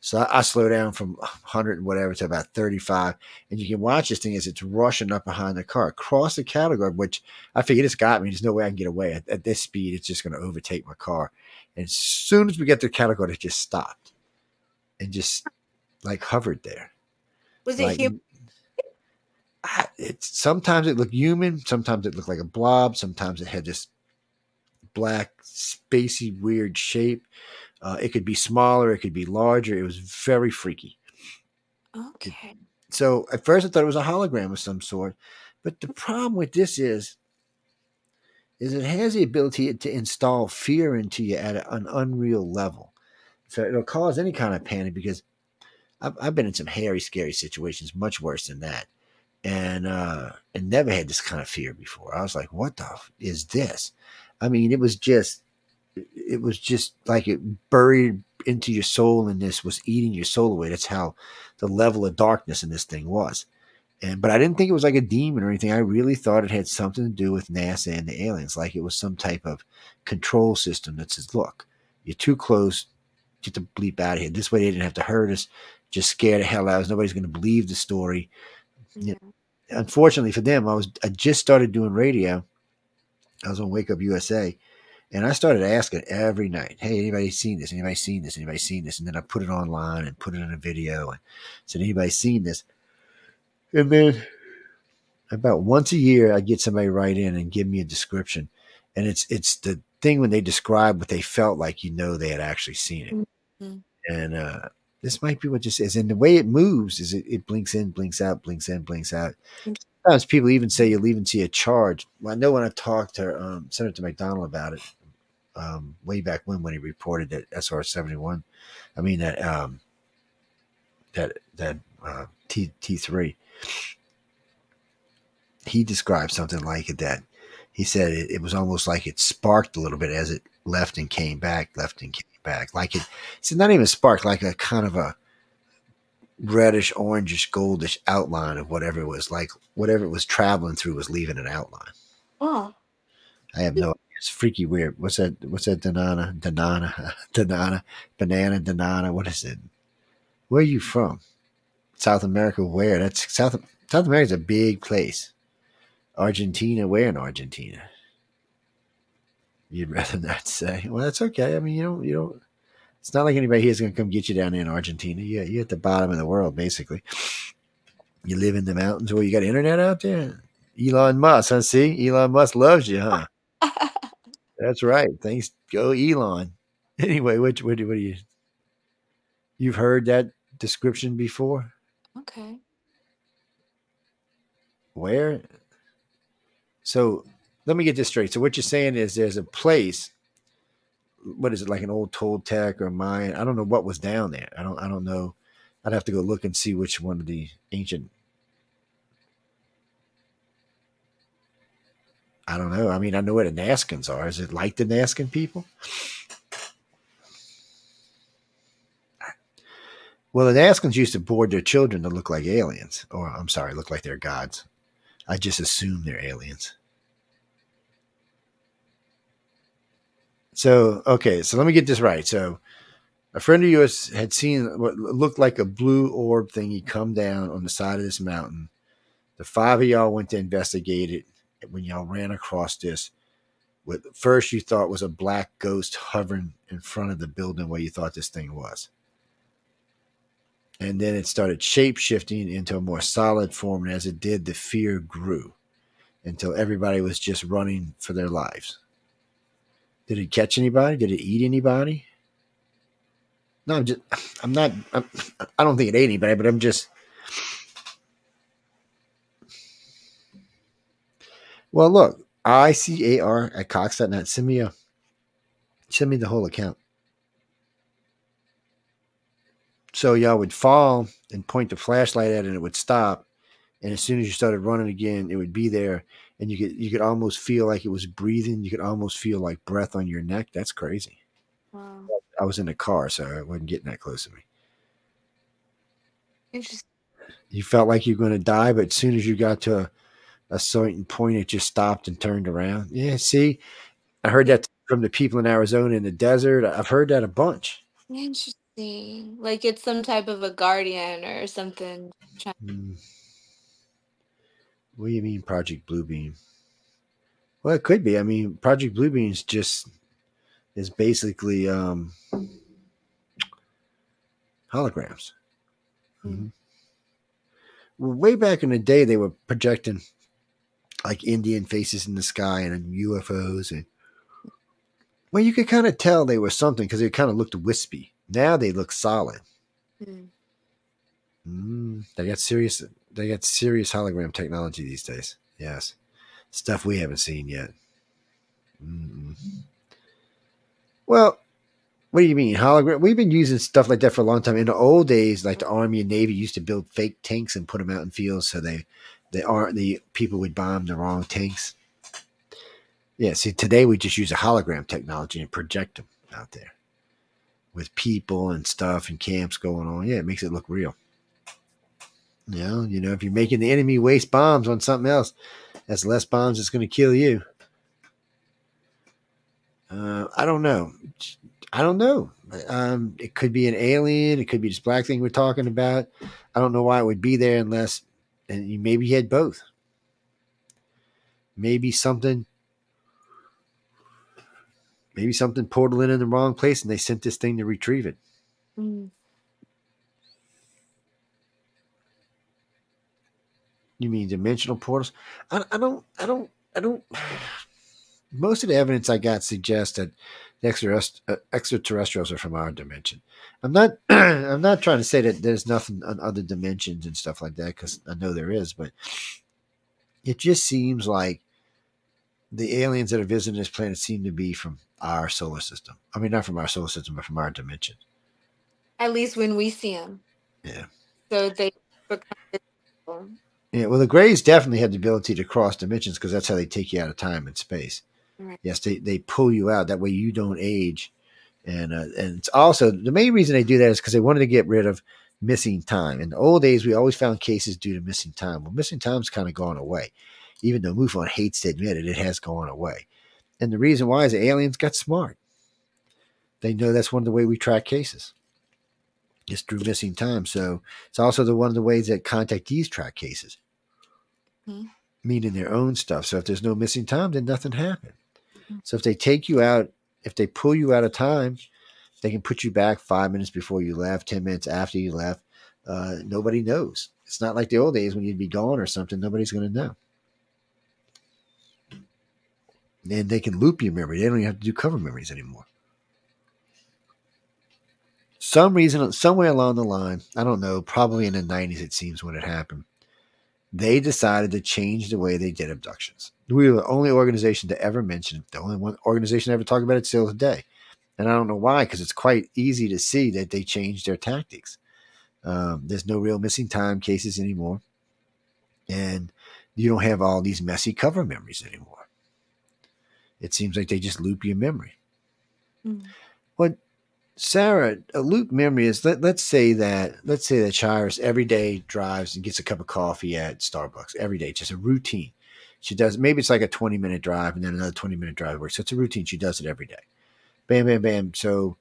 So I, I slow down from one hundred and whatever to about thirty-five. And you can watch this thing as it's rushing up behind the car across the cattle guard, which I figured it's got me. There's no way I can get away. At, at this speed, it's just going to overtake my car. And as soon as we get to the cattle guard, it just stopped and just like hovered there. Was it like, human? I, it, sometimes it looked human. Sometimes it looked like a blob. Sometimes it had this black, spacey, weird shape. Uh, it could be smaller. It could be larger. It was very freaky. Okay. So at first I thought it was a hologram of some sort. But the problem with this is, is it has the ability to install fear into you at an unreal level. So it'll cause any kind of panic because I've, I've been in some hairy, scary situations, much worse than that. And, uh, and never had this kind of fear before. I was like, what the f- is this? I mean, it was just, it was just like it buried into your soul, and this was eating your soul away. That's how the level of darkness in this thing was. And but I didn't think it was like a demon or anything. I really thought it had something to do with NASA and the aliens, like it was some type of control system that says, "Look, you're too close. Get the bleep out of here." This way, they didn't have to hurt us. Just scare the hell out of us. Nobody's going to believe the story. Yeah. You know, unfortunately for them, I was I just started doing radio. I was on Wake Up U S A, and I started asking every night, hey, anybody seen this? Anybody seen this? Anybody seen this? And then I put it online and put it in a video and said, anybody seen this? And then about once a year, I get somebody write in and give me a description. And it's it's the thing when they describe what they felt like, you know, they had actually seen it. Mm-hmm. And uh, this might be what this is. And the way it moves is it, it blinks in, blinks out, blinks in, blinks out. Mm-hmm. Sometimes people even say you'll even see a charge. Well, I know when I talked to um, Senator McDonald about it, um, way back when, when he reported that S R seventy-one, I mean, that, um, that, that, uh, T, T3, he described something like it, that he said it, it was almost like it sparked a little bit as it left and came back, left and came back. Like it, it's not even sparked, like a kind of a reddish, orangish, goldish outline of whatever it was, like whatever it was traveling through was leaving an outline. Oh, I have no idea. It's freaky weird. What's that? What's that? Danana, Danana, Danana, banana, Danana. What is it? Where are you from? South America? Where? That's South. South America's a big place. Argentina? Where in Argentina? You'd rather not say. Well, that's okay. I mean, you don't. You don't. It's not like anybody here's going to come get you down there in Argentina. You, you're at the bottom of the world, basically. You live in the mountains. Well, you got internet out there. Elon Musk, huh? See, Elon Musk loves you, huh? That's right. Thanks. Go Elon. Anyway, what, what, what do you, you've heard that description before? Okay. Where? So let me get this straight. So what you're saying is there's a place, what is it, like an old Toltec or Mayan? I don't know what was down there. I don't, I don't know. I'd have to go look and see which one of the ancient, I don't know. I mean, I know where the Naskins are. Is it like the Naskin people? Well, the Naskins used to board their children to look like aliens. Or, I'm sorry, look like they're gods. I just assume they're aliens. So, okay. So, let me get this right. So, a friend of yours had seen what looked like a blue orb thingy come down on the side of this mountain. The five of y'all went to investigate it. When y'all ran across this, what first you thought was a black ghost hovering in front of the building where you thought this thing was. And then it started shape-shifting into a more solid form. And as it did, the fear grew until everybody was just running for their lives. Did it catch anybody? Did it eat anybody? No, I'm just, I'm not, I'm, I don't think it ate anybody, but I'm just... Well, look, I C A R at Cox dot net. Send me a, send me the whole account. So y'all would fall and point the flashlight at it, and it would stop. And as soon as you started running again, it would be there, and you could you could almost feel like it was breathing. You could almost feel like breath on your neck. That's crazy. Wow. I was in the car, so it wasn't getting that close to me. Interesting. You felt like you were going to die, but as soon as you got to a a certain point, it just stopped and turned around. Yeah, see, I heard that from the people in Arizona in the desert. I've heard that a bunch. Interesting. Like it's some type of a guardian or something. Mm. What do you mean Project Bluebeam? Well, it could be. I mean, Project Bluebeam is just, is basically um, holograms. Mm-hmm. Well, way back in the day, they were projecting like Indian faces in the sky and U F Os. And well, you could kind of tell they were something because they kind of looked wispy. Now they look solid. Mm. Mm, they got serious. They got serious hologram technology these days. Yes. Stuff we haven't seen yet. Mm. Well, what do you mean hologram? We've been using stuff like that for a long time. In the old days, like the Army and Navy used to build fake tanks and put them out in fields. So they, They aren't the people would bomb the wrong tanks. Yeah, see, today we just use a hologram technology and project them out there with people and stuff and camps going on. Yeah, it makes it look real. You know, you know, if you're making the enemy waste bombs on something else, that's less bombs that's going to kill you. Uh, I don't know. I don't know. Um, it could be an alien. It could be this black thing we're talking about. I don't know why it would be there unless... And you maybe had both. Maybe something, maybe something portaled in in the wrong place and they sent this thing to retrieve it. Mm. You mean dimensional portals? I, I don't, I don't, I don't. Most of the evidence I got suggests that the extraterrestrials are from our dimension. I'm not I'm not trying to say that there's nothing on other dimensions and stuff like that, because I know there is, but it just seems like the aliens that are visiting this planet seem to be from our solar system. I mean, not from our solar system, but from our dimension. At least when we see them. Yeah. So they become. Yeah, well, the Greys definitely have the ability to cross dimensions because that's how they take you out of time and space. Right. Yes, they, they pull you out. That way you don't age. And uh, and it's also the main reason they do that is because they wanted to get rid of missing time. In the old days, we always found cases due to missing time. Well, missing time's kind of gone away. Even though MUFON hates to admit it, it has gone away. And the reason why is the aliens got smart. They know that's one of the ways we track cases. It's through missing time. So it's also the one of the ways that contactees track cases. Mm-hmm. Meaning their own stuff. So if there's no missing time, then nothing happened. Mm-hmm. So if they take you out, if they pull you out of time, they can put you back five minutes before you left, ten minutes after you left. Uh, nobody knows. It's not like the old days when you'd be gone or something. Nobody's going to know. And they can loop your memory. They don't even have to do cover memories anymore. Some reason, somewhere along the line, I don't know, probably in the nineties it seems when it happened, they decided to change the way they did abductions. We were the only organization to ever mention it. The only one organization to ever talk about it still today. And I don't know why, because it's quite easy to see that they changed their tactics. Um, there's no real missing time cases anymore. And you don't have all these messy cover memories anymore. It seems like they just loop your memory. Mm. Well, Sarah, a loop memory is let, let's say that let's say that Charis every day drives and gets a cup of coffee at Starbucks every day, just a routine. She does maybe it's like a twenty minute drive and then another twenty minute drive work. So it's a routine. She does it every day. Bam, bam, bam. So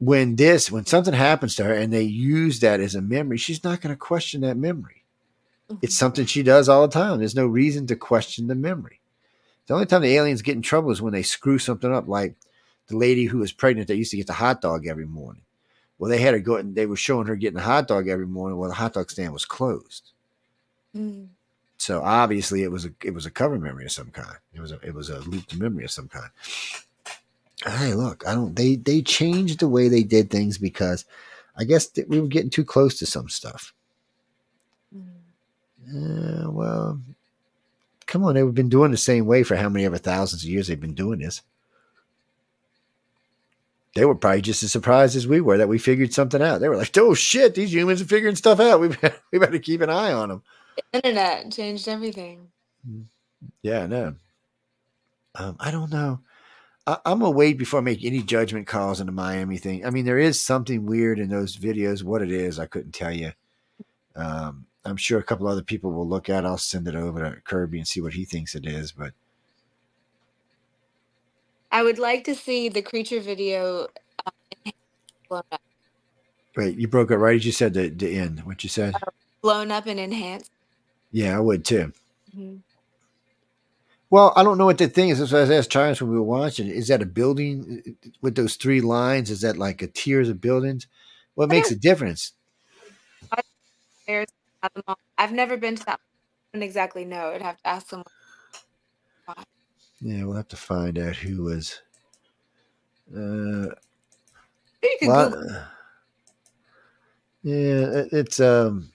when this when something happens to her and they use that as a memory, she's not going to question that memory. Mm-hmm. It's something she does all the time. There's no reason to question the memory. The only time the aliens get in trouble is when they screw something up, like the lady who was pregnant that used to get the hot dog every morning. Well, they had her go and they were showing her getting a hot dog every morning. Well, the hot dog stand was closed. Mm. So obviously it was a, it was a cover memory of some kind. It was a, it was a looped memory of some kind. Hey, look, I don't, they, they changed the way they did things because I guess that we were getting too close to some stuff. Mm. Uh, well, come on. They've been doing the same way for how many ever thousands of years they've been doing this. They were probably just as surprised as we were that we figured something out. They were like, oh, shit, these humans are figuring stuff out. We better, we better keep an eye on them. The internet changed everything. Yeah, I know. Um, I don't know. I, I'm going to wait before I make any judgment calls on the Miami thing. I mean, there is something weird in those videos. What it is, I couldn't tell you. Um, I'm sure a couple other people will look at it. I'll send it over to Kirby and see what he thinks it is, but I would like to see the creature video. Um, blown up. Wait, you broke it right as you said the, the end. What you said? Uh, blown up and enhanced. Yeah, I would too. Mm-hmm. Well, I don't know what the thing is. That's what I was asked Charis when we were watching. Is that a building with those three lines? Is that like a tiers of buildings? What makes a difference? I've never been to that. I don't exactly know. I'd have to ask someone. Yeah, we'll have to find out who was. Uh, well, uh, yeah, it, it's um.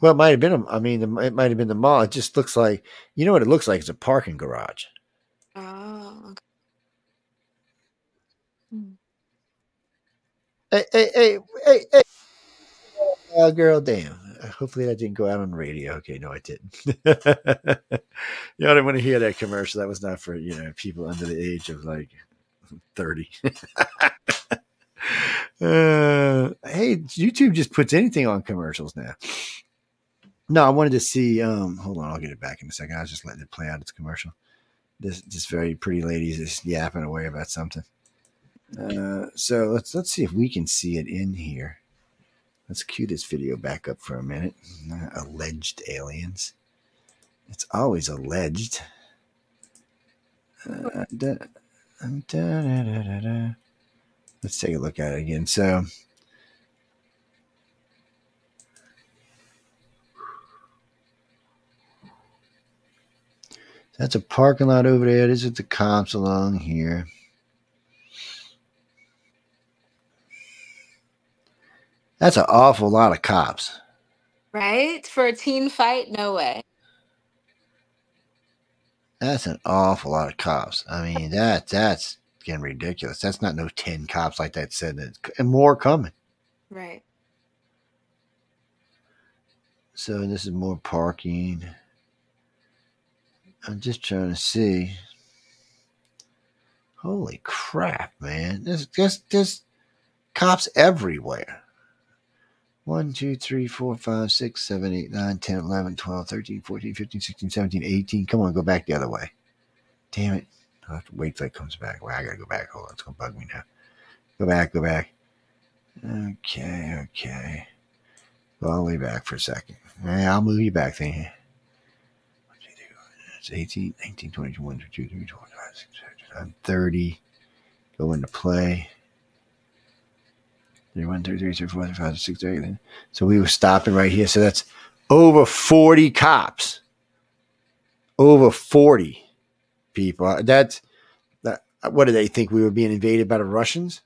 Well, it might have been. A, I mean, it might have been the mall. It just looks like, you know what it looks like. It's a parking garage. Oh. Okay. Hmm. Hey, hey, hey, hey, hey! Oh, girl, damn. Hopefully that didn't go out on the radio. Okay, no, I didn't. You know, I didn't want to hear that commercial. That was not for, you know, people under the age of like thirty. uh, hey, YouTube just puts anything on commercials now. No, I wanted to see. Um, hold on, I'll get it back in a second. I was just letting it play out its commercial. This this very pretty lady is just yapping away about something. Uh, so let's let's see if we can see it in here. Let's cue this video back up for a minute. Alleged aliens. It's always alleged. Uh, da, da, da, da, da, da. Let's take a look at it again. So, that's a parking lot over there. This is the cops along here. That's an awful lot of cops. Right? For a teen fight? No way. That's an awful lot of cops. I mean, that that's getting ridiculous. That's not no ten cops like that said that, and more coming. Right. So this is more parking. I'm just trying to see. Holy crap, man! There's just there's cops everywhere. One, two, three, four, five, six, seven, eight, nine, ten, eleven, twelve, thirteen, fourteen, fifteen, sixteen, seventeen, eighteen. Come on, go back the other way. Damn it. I'll have to wait till it comes back. Well, I got to go back. Hold on. It's going to bug me now. Go back, go back. Okay, okay. Go all the way back for a second. All right, I'll move you back then. It's eighteen, nineteen, twenty, twenty-one, twenty-two, twenty-three, twenty-four, twenty-five, twenty-six, thirty. Go into play. three, one, three, three, three, four, three, five, six, three, eight. So we were stopping right here. So that's over forty cops. Over forty people. That's that, what do they think? We were being invaded by the Russians?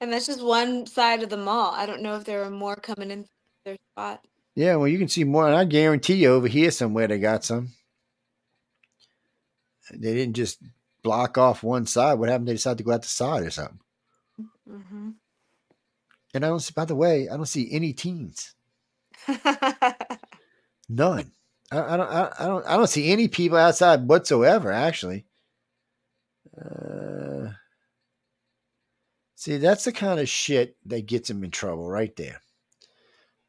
And that's just one side of the mall. I don't know if there are more coming in their spot. Yeah, well, you can see more. And I guarantee you over here somewhere they got some. They didn't just block off one side. What happened? They decided to go out the side or something. Mm-hmm. And I don't see, by the way, I don't see any teens. None. I, I don't. I, I don't. I don't see any people outside whatsoever. Actually, uh, see, that's the kind of shit that gets them in trouble, right there.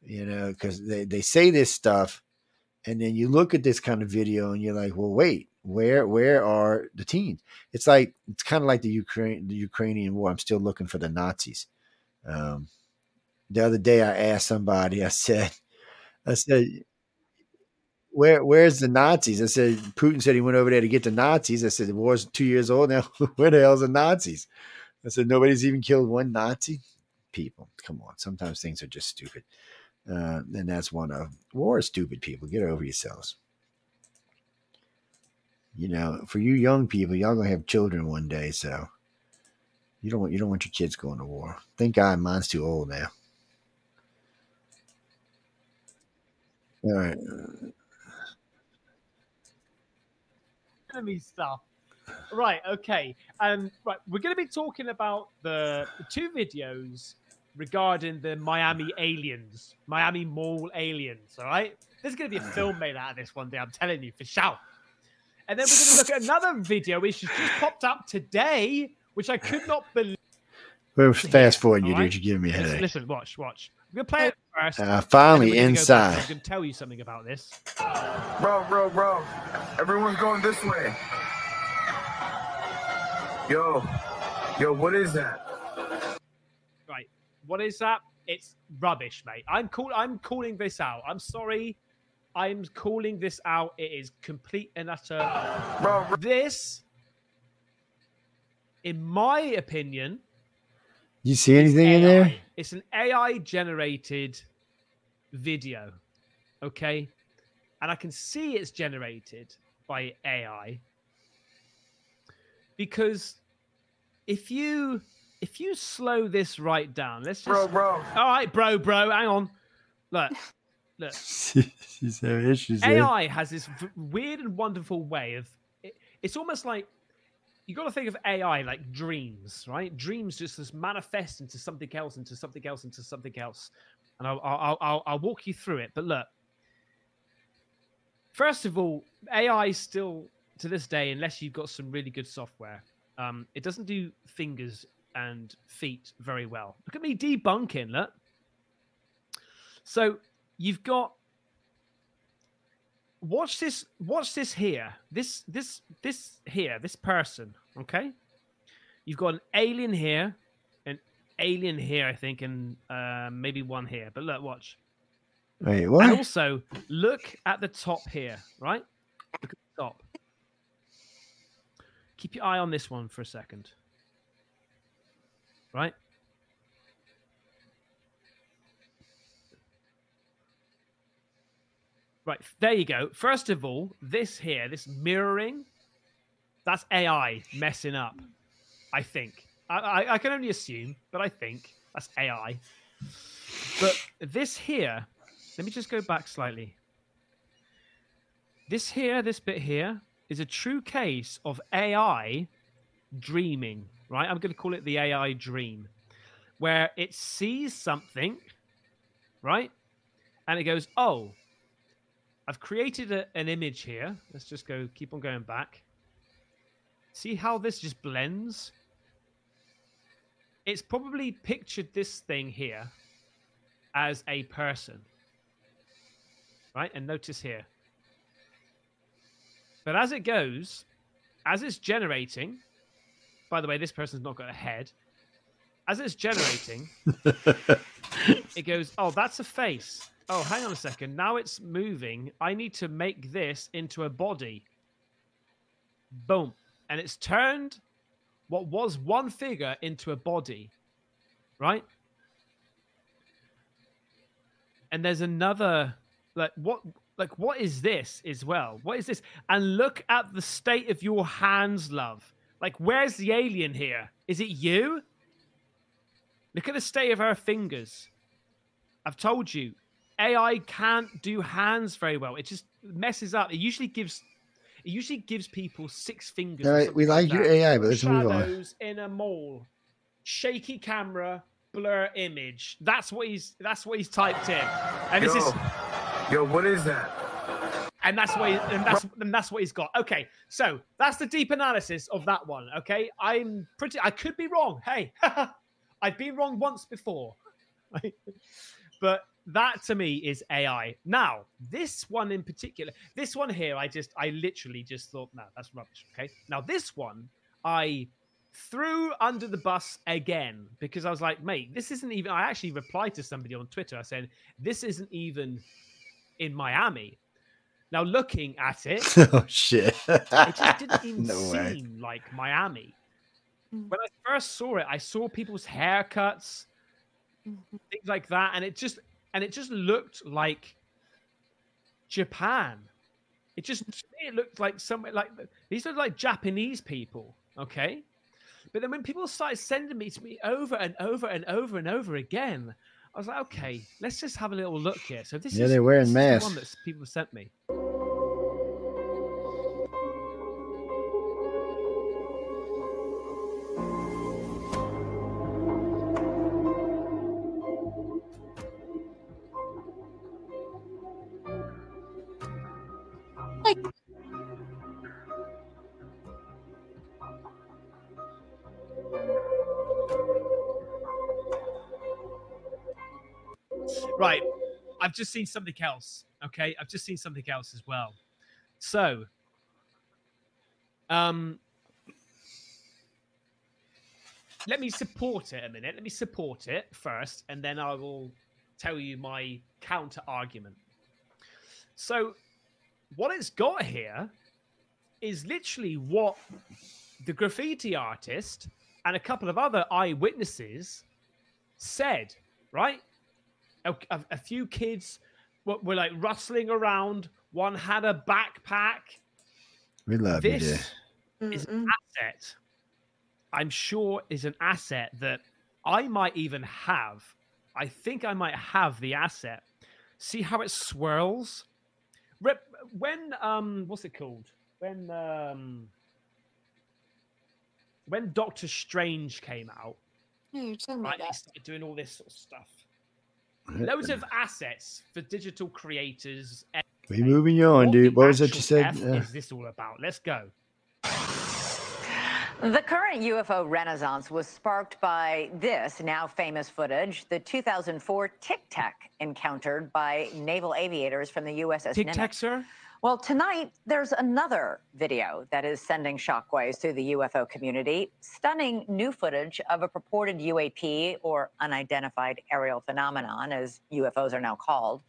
You know, because they, they say this stuff, and then you look at this kind of video, and you're like, well, wait. Where where are the teens? It's like it's kind of like the Ukraine the Ukrainian war. I'm still looking for the Nazis. Um, the other day, I asked somebody. I said, I said, where where's the Nazis? I said, Putin said he went over there to get the Nazis. I said, the war's two years old now. Where the hell's the Nazis? I said, nobody's even killed one Nazi. People, come on. Sometimes things are just stupid, uh, and that's one of them. War is stupid. People, get over yourselves. You know, for you young people, y'all gonna have children one day, so you don't want you don't want your kids going to war. Thank God, mine's too old now. All right. Enemy stuff. Right. Okay. Um. Right. We're gonna be talking about the, the two videos regarding the Miami aliens, Miami Mall aliens. All right. There's gonna be a film made out of this one day. I'm telling you for sure. And then we're going to look at another video which just popped up today, which I could not believe. We're fast forward, you right? Dude. You're giving me a headache. Listen, listen, watch, watch. We're going to play it first. Uh, finally, inside. Go I'm going to tell you something about this. Bro, bro, bro. Everyone's going this way. Yo, yo, what is that? Right. What is that? It's rubbish, mate. I'm call- I'm calling this out. I'm sorry. I'm calling this out. It is complete and utter. Bro, bro. This, in my opinion, you see anything in there? It's an A I-generated video, okay? And I can see it's generated by A I because if you if you slow this right down, let's just bro, bro. All right, bro, bro, hang on, look. Look, she's having issues, A I eh? has this v- weird and wonderful way of it, it's almost like you got to think of A I like dreams, right? Dreams just, just manifest into something else, into something else, into something else. And I'll, I'll, I'll, I'll walk you through it. But look, first of all, A I still to this day, unless you've got some really good software, um, it doesn't do fingers and feet very well. Look at me debunking, look. So, You've got watch this, watch this here. This this this here, this person, okay? You've got an alien here, an alien here, I think, and uh, maybe one here. But look, watch. Wait, what? And also look at the top here, right? Look at the top. Keep your eye on this one for a second. Right? Right, there you go. First of all, this here, this mirroring, that's A I messing up, I think. I, I, I can only assume, but I think that's A I. But this here, let me just go back slightly. This here, this bit here, is a true case of A I dreaming, right? I'm going to call it the A I dream, where it sees something, right? And it goes, oh, I've created a, an image here. Let's just go, keep on going back. See how this just blends? It's probably pictured this thing here as a person, right? And notice here. But as it goes, as it's generating, by the way, this person's not got a head. As it's generating, it goes, oh, that's a face. Oh, hang on a second. Now it's moving. I need to make this into a body. Boom. And it's turned what was one figure into a body, right? And there's another, like, what... Like, what is this as well? What is this? And look at the state of your hands, love. Like, where's the alien here? Is it you? Look at the state of her fingers. I've told you, A I can't do hands very well. It just messes up. It usually gives it usually gives people six fingers. No, we like, like your A I, but let's move on. Shadows in a mall. Shaky camera, blur image. That's what he's that's what he's typed in. And Yo. this is Yo, what is that? And that's what he, and that's and that's what he's got. Okay, so that's the deep analysis of that one. Okay, I'm pretty. I could be wrong. Hey, I've been wrong once before, but that to me is A I. Now, this one in particular, this one here, I just, I literally just thought, no, that's rubbish. Okay, now this one, I threw under the bus again because I was like, mate, this isn't even. I actually replied to somebody on Twitter. I said, this isn't even in Miami. Now looking at it, oh shit, it just didn't even no seem way. like Miami. When I first saw it, I saw people's haircuts, things like that, and it just and it just looked like Japan. It just it looked like somewhere like these are like Japanese people, okay? But then when people started sending me to me over and over and over and over again, I was like, okay, let's just have a little look here. So this yeah, is, they're wearing this masks. Is the one that people sent me. Right, I've just seen something else, okay? I've just seen something else as well. So, um, let me support it a minute. Let me support it first, and then I will tell you my counter-argument. So, what it's got here is literally what the graffiti artist and a couple of other eyewitnesses said, right? A, a, a few kids were, were like rustling around. One had a backpack. We love this you, dear. Is an asset. I'm sure is an asset that I might even have. I think I might have the asset. See how it swirls? Rip, when um, what's it called? When um, when Doctor Strange came out, no, tell me right, that. He started doing all this sort of stuff. Loads of assets for digital creators. We're moving on, dude. What was it you said? What is this all about? Let's go. The current U F O renaissance was sparked by this now famous footage, the two thousand four Tic Tac encountered by naval aviators from the U S S Tic Tac, sir? Well, tonight, there's another video that is sending shockwaves through the U F O community. Stunning new footage of a purported U A P, or unidentified aerial phenomenon, as U F Os are now called.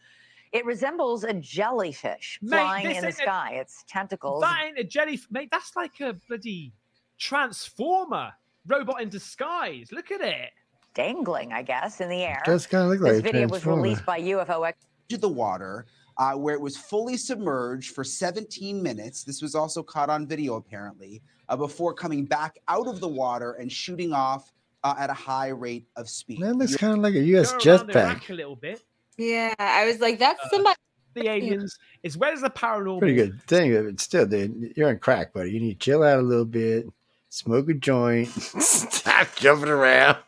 It resembles a jellyfish mate, flying in the sky. A, its tentacles. That ain't a jellyfish. Mate, that's like a bloody transformer robot in disguise. Look at it. Dangling, I guess, in the air. It does kind of look like a transformer. This video was released by U F O. To the water. Uh, where it was fully submerged for seventeen minutes. This was also caught on video, apparently, uh, before coming back out of the water and shooting off uh, at a high rate of speed. That looks kind of like a U S jetpack. A little bit. Yeah, I was like, that's uh, somebody the aliens, as well as the paranormal. Pretty good thing, but still, dude, you're on crack, buddy. You need to chill out a little bit, smoke a joint, stop jumping around.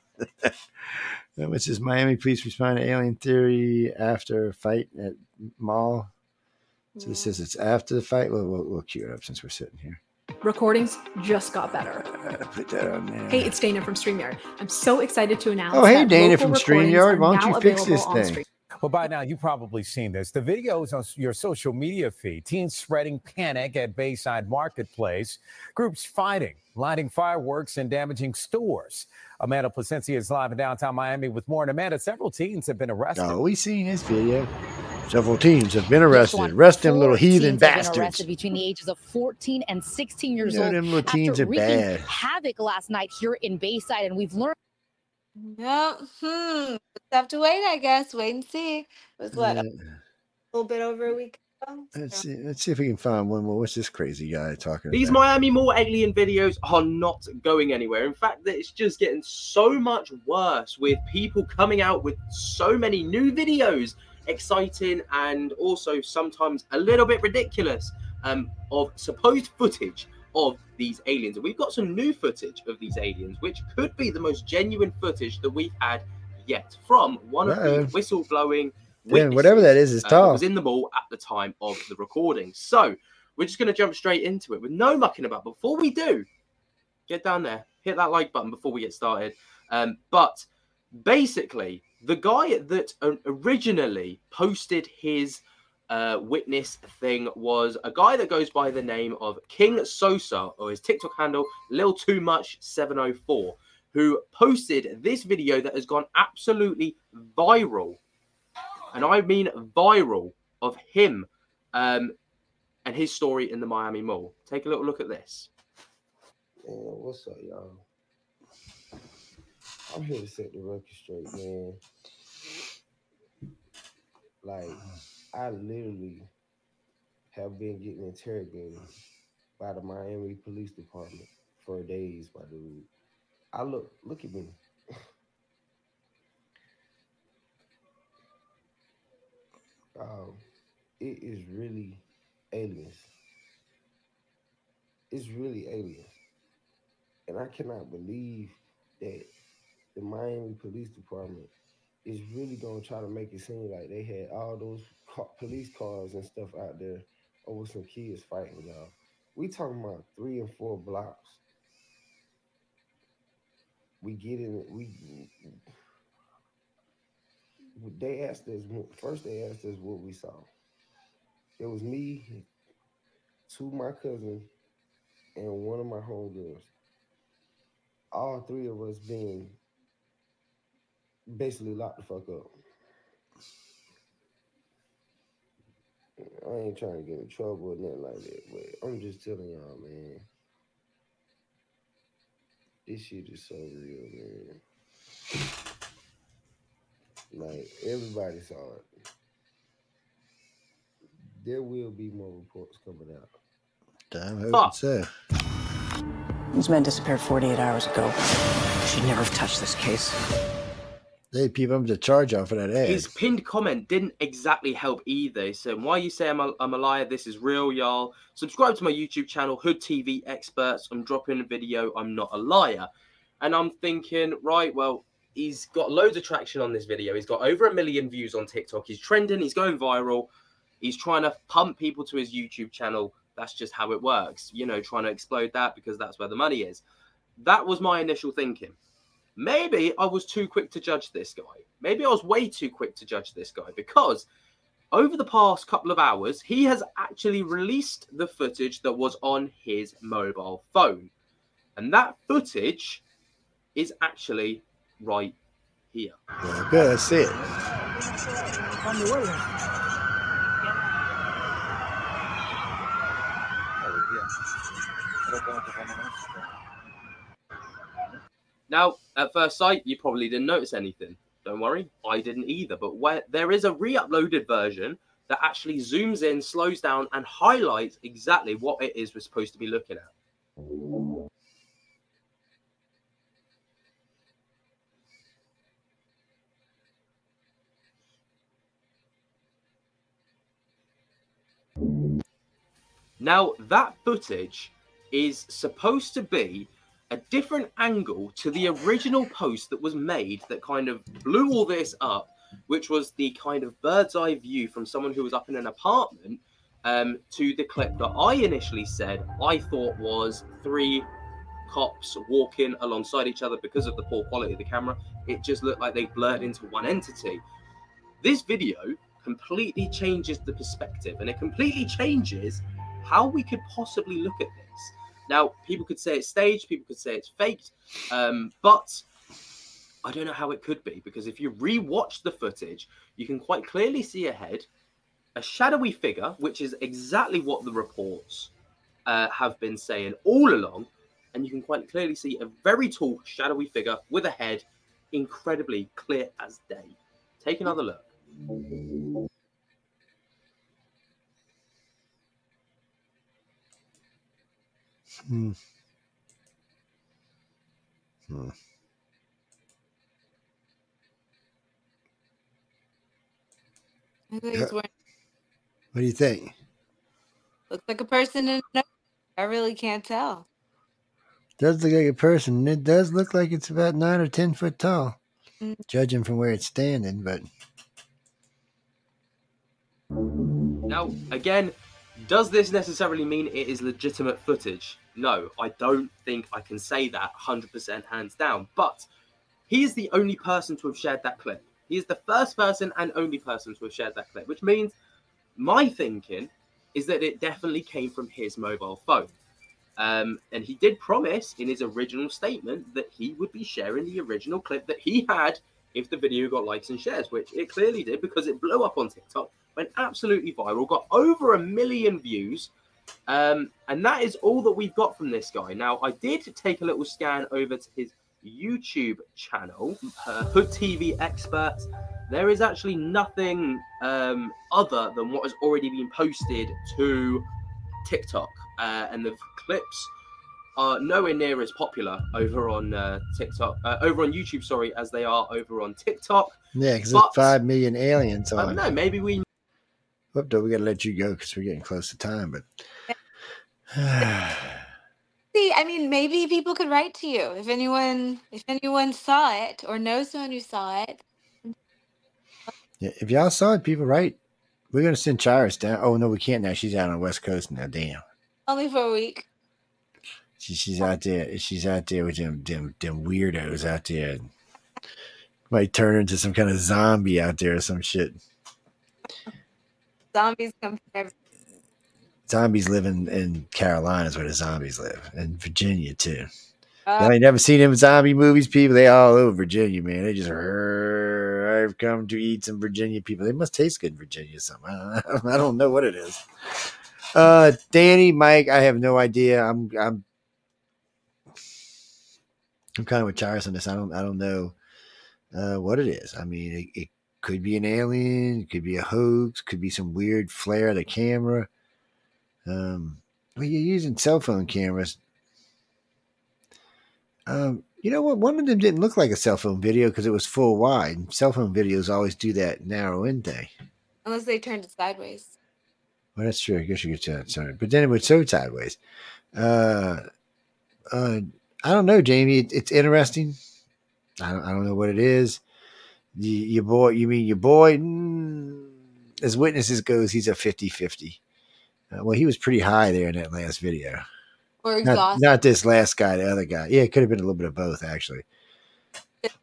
Which is Miami police respond to alien theory after fight at mall. So this says it's after the fight. We'll, we'll, we'll cue it up since we're sitting here. Recordings just got better. Put that on there. Hey, it's Dana from StreamYard. I'm so excited to announce. Oh, hey, Dana from StreamYard. Why don't you fix this thing? Stream- well, by now, you've probably seen this. The video is on your social media feed. Teens spreading panic at Bayside Marketplace. Groups fighting, lighting fireworks, and damaging stores. Amanda Placencia is live in downtown Miami with more. And Amanda, several teens have been arrested. Oh, we've seen this video. Several teens have been arrested. Arrest them little heathen bastards. Have been arrested between the ages of fourteen and sixteen years you know, old. Them little teens are bad. Havoc last night here in Bayside, and we've learned. No, hmm. Have to wait, I guess. Wait and see. It was what uh, a little bit over a week ago. So. Let's see. Let's see if we can find one more. What's this crazy guy talking? These about? Miami Mall alien videos are not going anywhere. In fact, it's just getting so much worse with people coming out with so many new videos. Exciting and also sometimes a little bit ridiculous um, of supposed footage of these aliens. And we've got some new footage of these aliens, which could be the most genuine footage that we've had yet from one of Uh-oh. the whistleblowing witnesses, yeah, whatever that is, is tall. Uh, that was in the mall at the time of the recording. So we're just going to jump straight into it with no mucking about. Before we do, get down there, hit that like button before we get started. Um, but basically, the guy that originally posted his uh, witness thing was a guy that goes by the name of King Sosa, or his TikTok handle, Lil Too Much seven oh four, who posted this video that has gone absolutely viral. And I mean viral of him um, and his story in the Miami Mall. Take a little look at this. Oh, what's up, y'all? I'm here to set the record straight, man. Like, I literally have been getting interrogated by the Miami Police Department for days, my dude. I look, look at me. um, it is really aliens. It's really aliens. And I cannot believe that the Miami Police Department is really going to try to make it seem like they had all those ca- police cars and stuff out there over some kids fighting, y'all. We talking about three and four blocks. We get in, we, they asked us, first they asked us what we saw. It was me, two of my cousins, and one of my homegirls. All three of us being basically locked the fuck up. I ain't trying to get in trouble or nothing like that, but I'm just telling y'all, man. This shit is so real, man. Like, everybody saw it. There will be more reports coming out. Damn, hope so. These men disappeared forty-eight hours ago. Should never have touched this case. They peep him to charge off of that ad. His pinned comment didn't exactly help either. So why you say I'm a, I'm a liar? This is real, y'all. Subscribe to my YouTube channel, Hood T V Experts. I'm dropping a video. I'm not a liar. And I'm thinking, right, well, he's got loads of traction on this video. He's got over a million views on TikTok. He's trending. He's going viral. He's trying to pump people to his YouTube channel. That's just how it works. You know, trying to explode that because that's where the money is. That was my initial thinking. Maybe I was too quick to judge this guy. Maybe I was way too quick to judge this guy because over the past couple of hours, he has actually released the footage that was on his mobile phone. And that footage is actually right here. Yeah, good, that's it. On the way. Now, at first sight, you probably didn't notice anything. Don't worry, I didn't either. But where there is a re-uploaded version that actually zooms in, slows down, and highlights exactly what it is we're supposed to be looking at. Now, that footage is supposed to be a different angle to the original post that was made that kind of blew all this up, which was the kind of bird's eye view from someone who was up in an apartment um, to the clip that I initially said I thought was three cops walking alongside each other because of the poor quality of the camera. It just looked like they blurred into one entity. This video completely changes the perspective, and it completely changes how we could possibly look at this. Now, people could say it's staged, people could say it's faked, um, but I don't know how it could be, because if you re-watch the footage, you can quite clearly see ahead a shadowy figure, which is exactly what the reports uh, have been saying all along, and you can quite clearly see a very tall, shadowy figure with a head incredibly clear as day. Take another look. Hmm. Hmm. I think it's wearing... What do you think? Looks like a person in a... I really can't tell. Does look like a person. It does look like it's about nine or ten foot tall, mm-hmm. judging from where it's standing. But now again, does this necessarily mean it is legitimate footage? No, I don't think I can say that one hundred percent hands down. But he is the only person to have shared that clip. He is the first person and only person to have shared that clip, which means my thinking is that it definitely came from his mobile phone. Um, and he did promise in his original statement that he would be sharing the original clip that he had if the video got likes and shares, which it clearly did because it blew up on TikTok, went absolutely viral, got over a million views. Um, and that is all that we've got from this guy. Now, I did take a little scan over to his YouTube channel, uh, Hood T V Experts. There is actually nothing um, other than what has already been posted to TikTok. Uh, and the clips are nowhere near as popular over on uh, TikTok, uh, over on YouTube, sorry, as they are over on TikTok. Yeah, because there's five million aliens on it. I don't know, maybe we... Whoop, though, we got to let you go because we're getting close to time. But see, I mean, maybe people could write to you if anyone, if anyone saw it or knows someone who saw it. Yeah, if y'all saw it, people write. We're gonna send Charis down. Oh no, we can't now. She's out on the West Coast now. Damn. Only for a week. She, she's out there. She's out there with them, them, them weirdos out there. Might turn her into some kind of zombie out there or some shit. Zombies come from everywhere. Zombies live in, in Carolina is where the zombies live. And Virginia, too. Uh, I ain't never seen them zombie movies, people. They all over Virginia, man. They just, I've come to eat some Virginia people. They must taste good in Virginia or something. I don't, I don't know what it is. Uh, Danny, Mike, I have no idea. I'm I'm, I'm kind of with Charis on this. I don't, I don't know uh, what it is. I mean, it, it could be an alien, could be a hoax, could be some weird flare of the camera. Um, well, you're using cell phone cameras. Um, you know what? One of them didn't look like a cell phone video because it was full wide. And cell phone videos always do that narrow in thing. Unless they turned it sideways. Well, that's true. I guess you could turn it sideways. But then it would so sideways. Uh, uh, I don't know, Jamie. It, it's interesting. I don't, I don't know what it is. Your boy, you mean your boy? As witnesses goes, he's a fifty-fifty. Uh, well, he was pretty high there in that last video. Or exhausted. Not, not this last guy, the other guy. Yeah, it could have been a little bit of both, actually.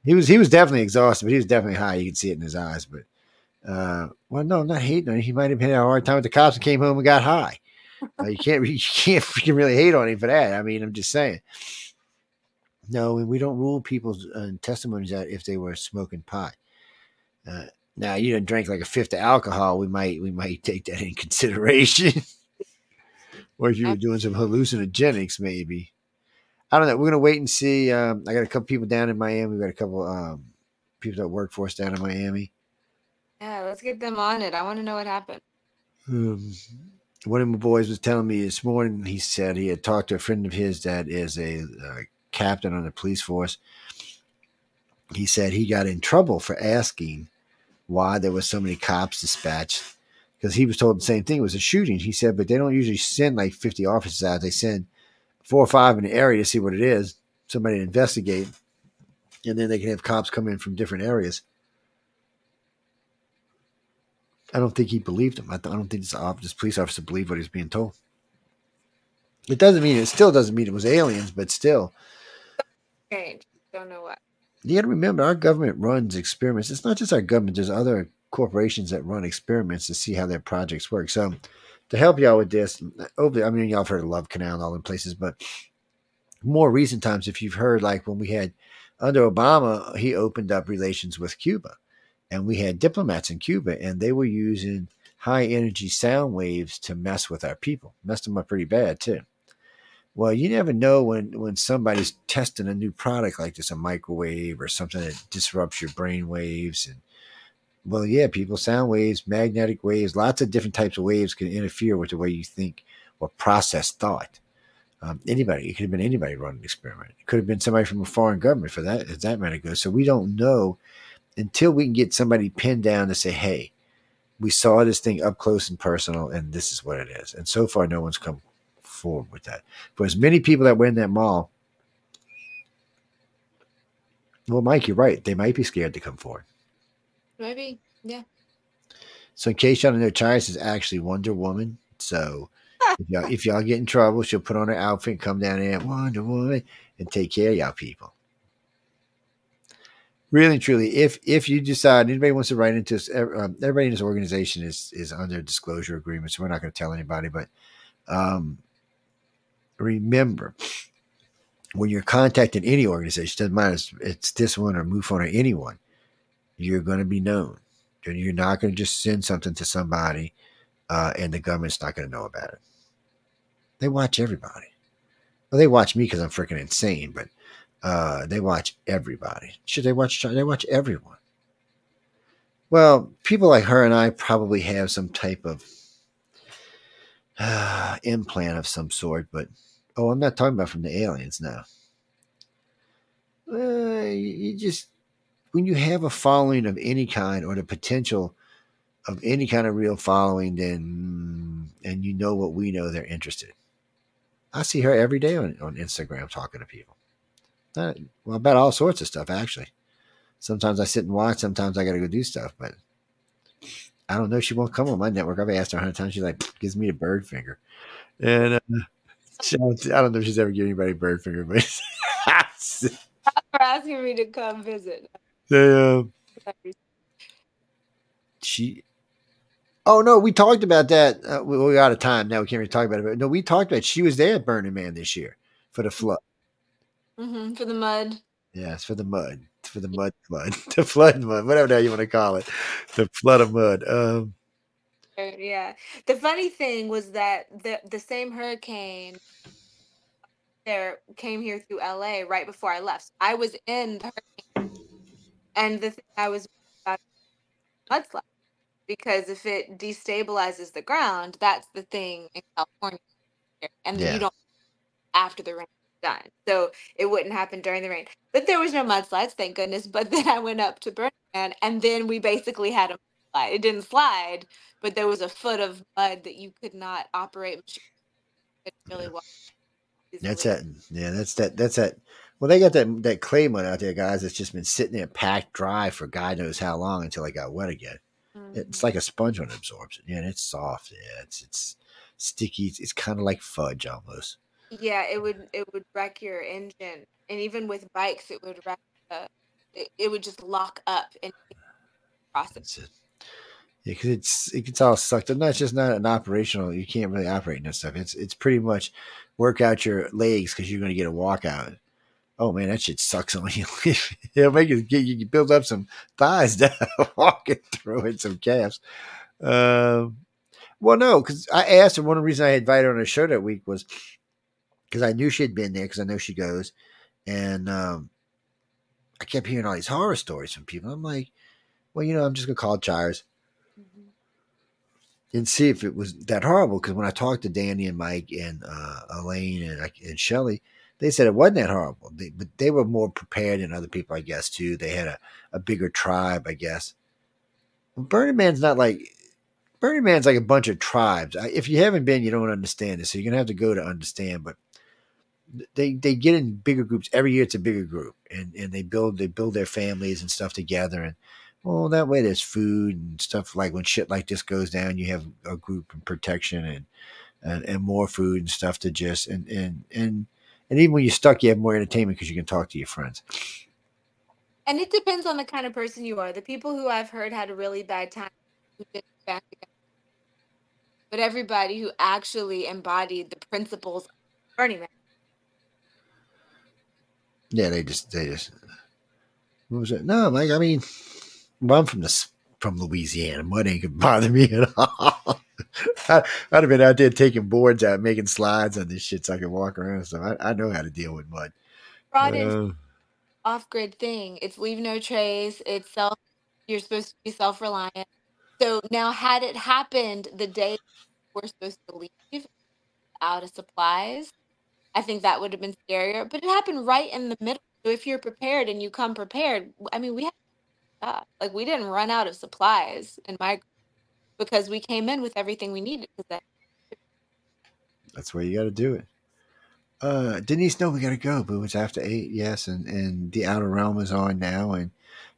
He was he was definitely exhausted, but he was definitely high. You could see it in his eyes. But uh, well, no, I'm not hating on him. He might have had a hard time with the cops and came home and got high. Uh, you can't you can't freaking really hate on him for that. I mean, I'm just saying. No, and we don't rule people's uh, testimonies out if they were smoking pot. Uh, now, you didn't drink like a fifth of alcohol. We might we might take that in consideration. Or if you were doing some hallucinogenics, maybe. I don't know. We're going to wait and see. Um, I got a couple people down in Miami. We've got a couple um, people that work for us down in Miami. Yeah, let's get them on it. I want to know what happened. Um, one of my boys was telling me this morning, he said he had talked to a friend of his that is a uh, captain on the police force. He said he got in trouble for asking why there were so many cops dispatched because he was told the same thing. It was a shooting. He said, but they don't usually send like fifty officers out. They send four or five in the area to see what it is, somebody to investigate, and then they can have cops come in from different areas. I don't think he believed him. I, th- I don't think this, uh, this police officer believed what he was being told. It doesn't mean, it still doesn't mean it was aliens, but still. Strange. Don't know what. You got to remember, our government runs experiments. It's not just our government. There's other corporations that run experiments to see how their projects work. So to help y'all with this, hopefully, I mean, y'all have heard of Love Canal and all in places, but more recent times, if you've heard, like when we had under Obama, he opened up relations with Cuba. And we had diplomats in Cuba, and they were using high-energy sound waves to mess with our people. Messed them up pretty bad, too. Well, you never know when, when somebody's testing a new product like this, a microwave or something that disrupts your brain waves. And, well, yeah, people, sound waves, magnetic waves, lots of different types of waves can interfere with the way you think or process thought. Um, anybody. It could have been anybody running an experiment. It could have been somebody from a foreign government, for that, as that matter goes. So we don't know until we can get somebody pinned down to say, hey, we saw this thing up close and personal, and this is what it is. And so far, no one's come forward with that. For as many people that were in that mall, well, Mike, you're right. They might be scared to come forward. Maybe, yeah. So in case y'all don't know, Charis is actually Wonder Woman. So if, y'all, if y'all get in trouble, she'll put on her outfit and come down there, Wonder Woman, and take care of y'all people. Really and truly, if if you decide, anybody wants to write into us, um, everybody in this organization is is under disclosure agreement, so we're not going to tell anybody. But um, remember, when you're contacting any organization, doesn't matter if it's this one or MUFON or anyone, you're going to be known. You're not going to just send something to somebody uh, and the government's not going to know about it. They watch everybody. Well, they watch me because I'm freaking insane, but Uh, they watch everybody. Should they watch? They watch everyone. Well, people like her and I probably have some type of uh, implant of some sort, but oh, I'm not talking about from the aliens now. Uh, you, you just, when you have a following of any kind or the potential of any kind of real following, then, and you know what we know, they're interested. I see her every day on, on Instagram talking to people. Not, well, about all sorts of stuff, actually. Sometimes I sit and watch. Sometimes I got to go do stuff. But I don't know. She won't come on my network. I've asked her a hundred times. She's like, gives me the bird finger. And uh, she, I don't know if she's ever given anybody bird finger. But for asking me to come visit. Damn. She. Oh, no, we talked about that. Uh, we, we're out of time now. We can't really talk about it. But no, we talked about it. She was there at Burning Man this year for the flood. Mm-hmm, for the mud. Yes, for the mud. For the mud flood. The flood mud. Whatever you want to call it. The flood of mud. Um, yeah. The funny thing was that the, the same hurricane there came here through L A right before I left. So I was in the hurricane. And the thing I was about was mudslide. Because if it destabilizes the ground, that's the thing in California. And yeah. You don't after the rain. Done. So it wouldn't happen during the rain, but there was no mudslides, thank goodness. But then I went up to Burning Man, and then we basically had a mudslide. It didn't slide, but there was a foot of mud that you could not operate. Really, yeah. Walk that's that. Yeah, that's that. That's that. Well, they got that that clay mud out there, guys. That's just been sitting there packed dry for God knows how long until it got wet again. Mm-hmm. It's like a sponge when it absorbs it. Yeah, and it's soft. Yeah, it's it's sticky. It's, it's kind of like fudge almost. Yeah, it would it would wreck your engine, and even with bikes, it would wreck. Uh, it, it would just lock up and process. It. Yeah, because it's it gets all sucked up. No, it's just not an operational. You can't really operate in that stuff. It's it's pretty much work out your legs because you're going to get a walkout. Oh man, that shit sucks on you. It'll make you get you build up some thighs down walking through it, some calves. Um, well, no, because I asked her. One of the reasons I invited her on a show that week was. Because I knew she had been there, because I know she goes. And um, I kept hearing all these horror stories from people. I'm like, well, you know, I'm just going to call Charis mm-hmm. and see if it was that horrible. Because when I talked to Danny and Mike and uh, Elaine and, and Shelly, they said it wasn't that horrible. They, but they were more prepared than other people, I guess, too. They had a, a bigger tribe, I guess. Well, Burning Man's not like Burning Man's like a bunch of tribes. If you haven't been, you don't understand this. So you're going to have to go to understand. But they they get in bigger groups. Every year it's a bigger group. And and they build they build their families and stuff together. And, well, that way there's food and stuff. Like when shit like this goes down, you have a group and protection and and, and more food and stuff to just and, – and, and, and even when you're stuck, you have more entertainment because you can talk to your friends. And it depends on the kind of person you are. The people who I've heard had a really bad time, who did back again. But everybody who actually embodied the principles of Burning Man. Yeah, they just they just what was it? No, like I mean, well, I'm from the from Louisiana. Mud ain't gonna bother me at all. I, I'd have been out there taking boards out, making slides on this shit, so I could walk around. So I, I know how to deal with mud. Brought in. Uh, off-grid thing. It's leave no trace. It's self. You're supposed to be self-reliant. So now, had it happened the day we're supposed to leave, out of supplies, I think that would have been scarier. But it happened right in the middle. So if you're prepared and you come prepared, I mean, we had stuff. Like we didn't run out of supplies in my group because we came in with everything we needed. That- That's where you got to do it. Uh, Denise, no, we gotta go. Boo, it's after eight. Yes, and, and the Outer Realm is on now, and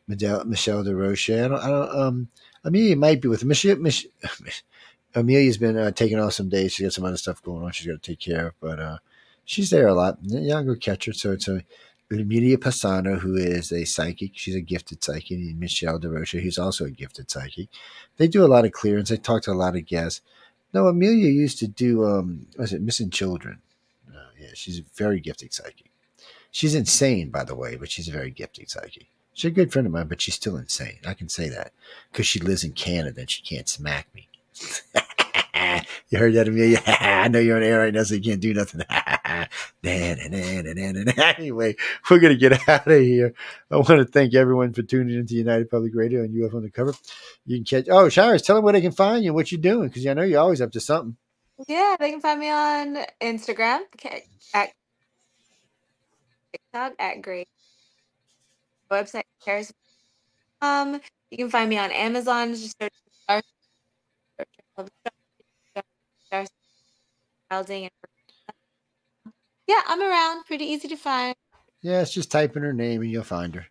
Michelle, Michelle DeRoche. I don't, I don't, um, Amelia might be with Michelle. Mich- Amelia's been uh, taking off some days. She got some other stuff going on. She's got to take care of, but uh, she's there a lot. Y'all go catch her. So it's a Amelia Passano, who is a psychic. She's a gifted psychic, and Michelle DeRoche, who's also a gifted psychic. They do a lot of clearance. They talk to a lot of guests. No, Amelia used to do um, what was it Missing Children? Yeah, she's a very gifted psychic. She's insane, by the way, but she's a very gifted psychic. She's a good friend of mine, but she's still insane. I can say that because she lives in Canada and she can't smack me. You heard that, Amelia? I know you're on air right now, so you can't do nothing. Anyway, we're going to get out of here. I want to thank everyone for tuning into United Public Radio and U F O Undercover. You can catch – oh, Charis, tell them where they can find you and what you're doing because I know you're always up to something. Yeah, they can find me on Instagram, at TikTok, at Great. Website, Charis. Um, you can find me on Amazon. Just search for Charis. Yeah, I'm around. Pretty easy to find. Yeah, it's just type in her name and you'll find her.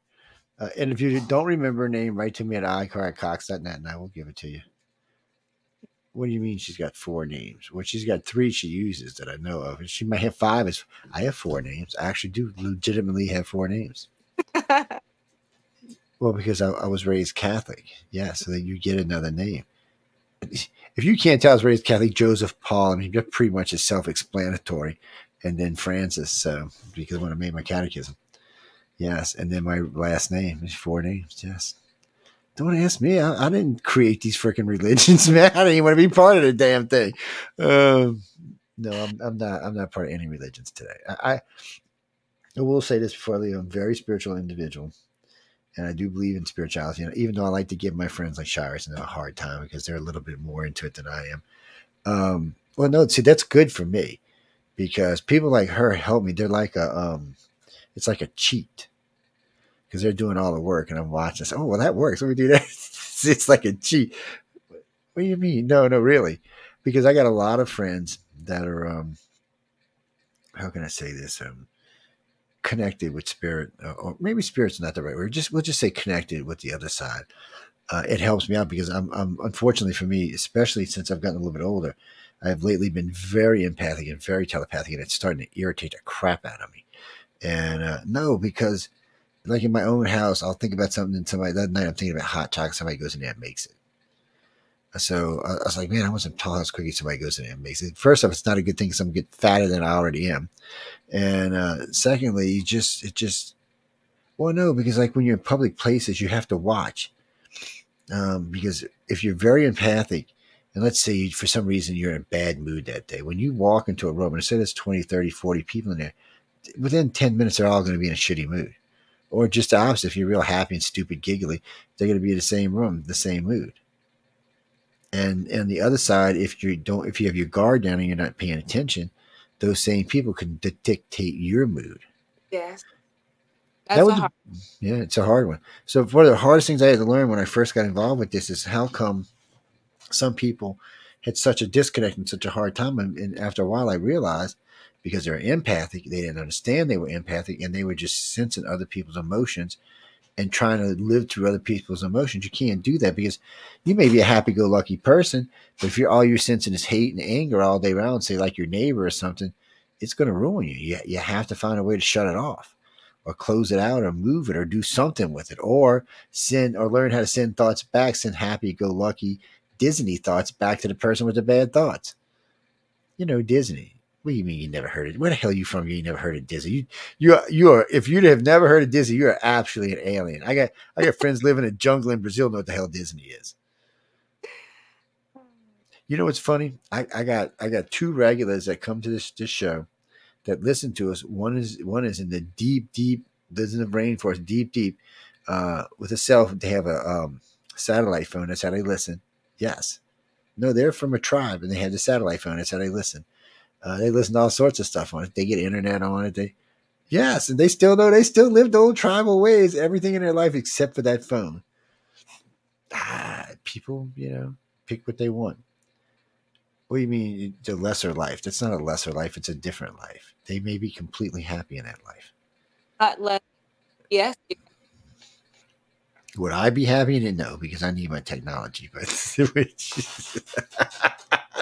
Uh, and if you don't remember her name, write to me at I C A R at cox dot net and I will give it to you. What do you mean she's got four names? Well, she's got three she uses that I know of. And she might have five. As, I have four names. I actually do legitimately have four names. Well, because I, I was raised Catholic. Yeah, so then you get another name. If you can't tell I was raised Catholic, Joseph Paul, I mean, that pretty much is self-explanatory. And then Francis, so, because when I made my catechism. Yes, and then my last name is four names, yes. Don't ask me. I, I didn't create these freaking religions, man. I didn't even want to be part of the damn thing. Um, no, I'm, I'm not. I'm not part of any religions today. I, I, I will say this before I leave. I'm a very spiritual individual, and I do believe in spirituality. And even though I like to give my friends like Charis a hard time because they're a little bit more into it than I am. Um, well, no, see, that's good for me because people like her help me. They're like a, um, it's like a cheat. Because they're doing all the work, and I'm watching. So, oh, well, that works. Let me do that. It's like a cheat. What do you mean? No, no, really. Because I got a lot of friends that are, um, how can I say this? Um, connected with spirit, uh, or maybe spirit's not the right word. Just we'll just say connected with the other side. Uh, it helps me out because I'm, I'm, unfortunately for me, especially since I've gotten a little bit older, I have lately been very empathic and very telepathic, and it's starting to irritate the crap out of me. And uh, no, because. Like in my own house, I'll think about something and somebody that night I'm thinking about hot chocolate. Somebody goes in there and makes it. So I was like, man, I want some tall house cookies. Somebody goes in there and makes it. First off, it's not a good thing because I'm getting fatter than I already am. And uh, secondly, you just, it just, well, no, because like when you're in public places, you have to watch. Um, because if you're very empathic, and let's say for some reason you're in a bad mood that day, when you walk into a room and say there's twenty, thirty, forty people in there, within ten minutes, they're all going to be in a shitty mood. Or just the opposite. If you're real happy and stupid, giggly, they're going to be in the same room, the same mood. And and the other side, if you don't, if you have your guard down and you're not paying attention, those same people can d- dictate your mood. Yes, that's that was, a hard. Yeah, it's a hard one. So one of the hardest things I had to learn when I first got involved with this is how come some people had such a disconnect and such a hard time. And, and after a while, I realized because they were empathic, they didn't understand they were empathic, and they were just sensing other people's emotions and trying to live through other people's emotions. You can't do that because you may be a happy-go-lucky person, but if you're all you're sensing is hate and anger all day around, say like your neighbor or something, it's going to ruin you. you. You have to find a way to shut it off or close it out or move it or do something with it or send or learn how to send thoughts back, send happy-go-lucky Disney thoughts back to the person with the bad thoughts. You know, Disney. What do you mean you never heard it? Where the hell are you from? You never heard of Disney. You, you, you are. If you'd have never heard of Disney, you are absolutely an alien. I got, I got friends living in a jungle in Brazil. Know what the hell Disney is? You know what's funny? I, I got, I got two regulars that come to this this show that listen to us. One is, one is in the deep, deep, lives in the rainforest, deep, deep, uh, with a cell. They have a um, satellite phone. That's how they listen. Yes. No, they're from a tribe and they had the satellite phone. That's how they listen. Uh, they listen to all sorts of stuff on it. They get internet on it. They, yes, and they still know they still live the old tribal ways, everything in their life except for that phone. Ah, people, you know, pick what they want. What do you mean the lesser life? That's not a lesser life. It's a different life. They may be completely happy in that life. Uh, le- yes. Would I be happy in it? No, because I need my technology. But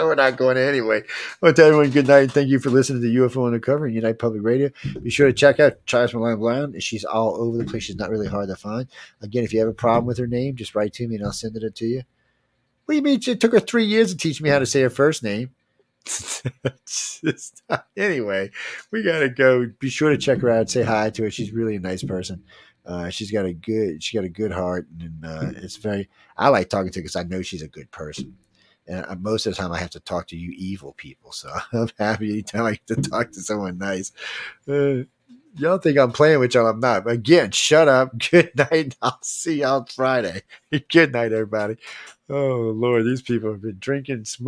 we're not going anyway. I want to tell everyone good night and thank you for listening to U F O Undercover and Unite Public Radio. Be sure to check out Charis Melina Brown. She's all over the place. She's not really hard to find. Again, if you have a problem with her name, just write to me and I'll send it to you. What do you mean? It took her three years to teach me how to say her first name. Just, anyway, we got to go. Be sure to check her out. Say hi to her. She's really a nice person. Uh, she's got a good, she got a good heart, and uh, it's very. I like talking to her because I know she's a good person, and I, most of the time I have to talk to you evil people, so I'm happy anytime I get to talk to someone nice. Uh, y'all think I'm playing with y'all? I'm not. But again, shut up. Good night. I'll see y'all Friday. Good night, everybody. Oh Lord, these people have been drinking, smoking.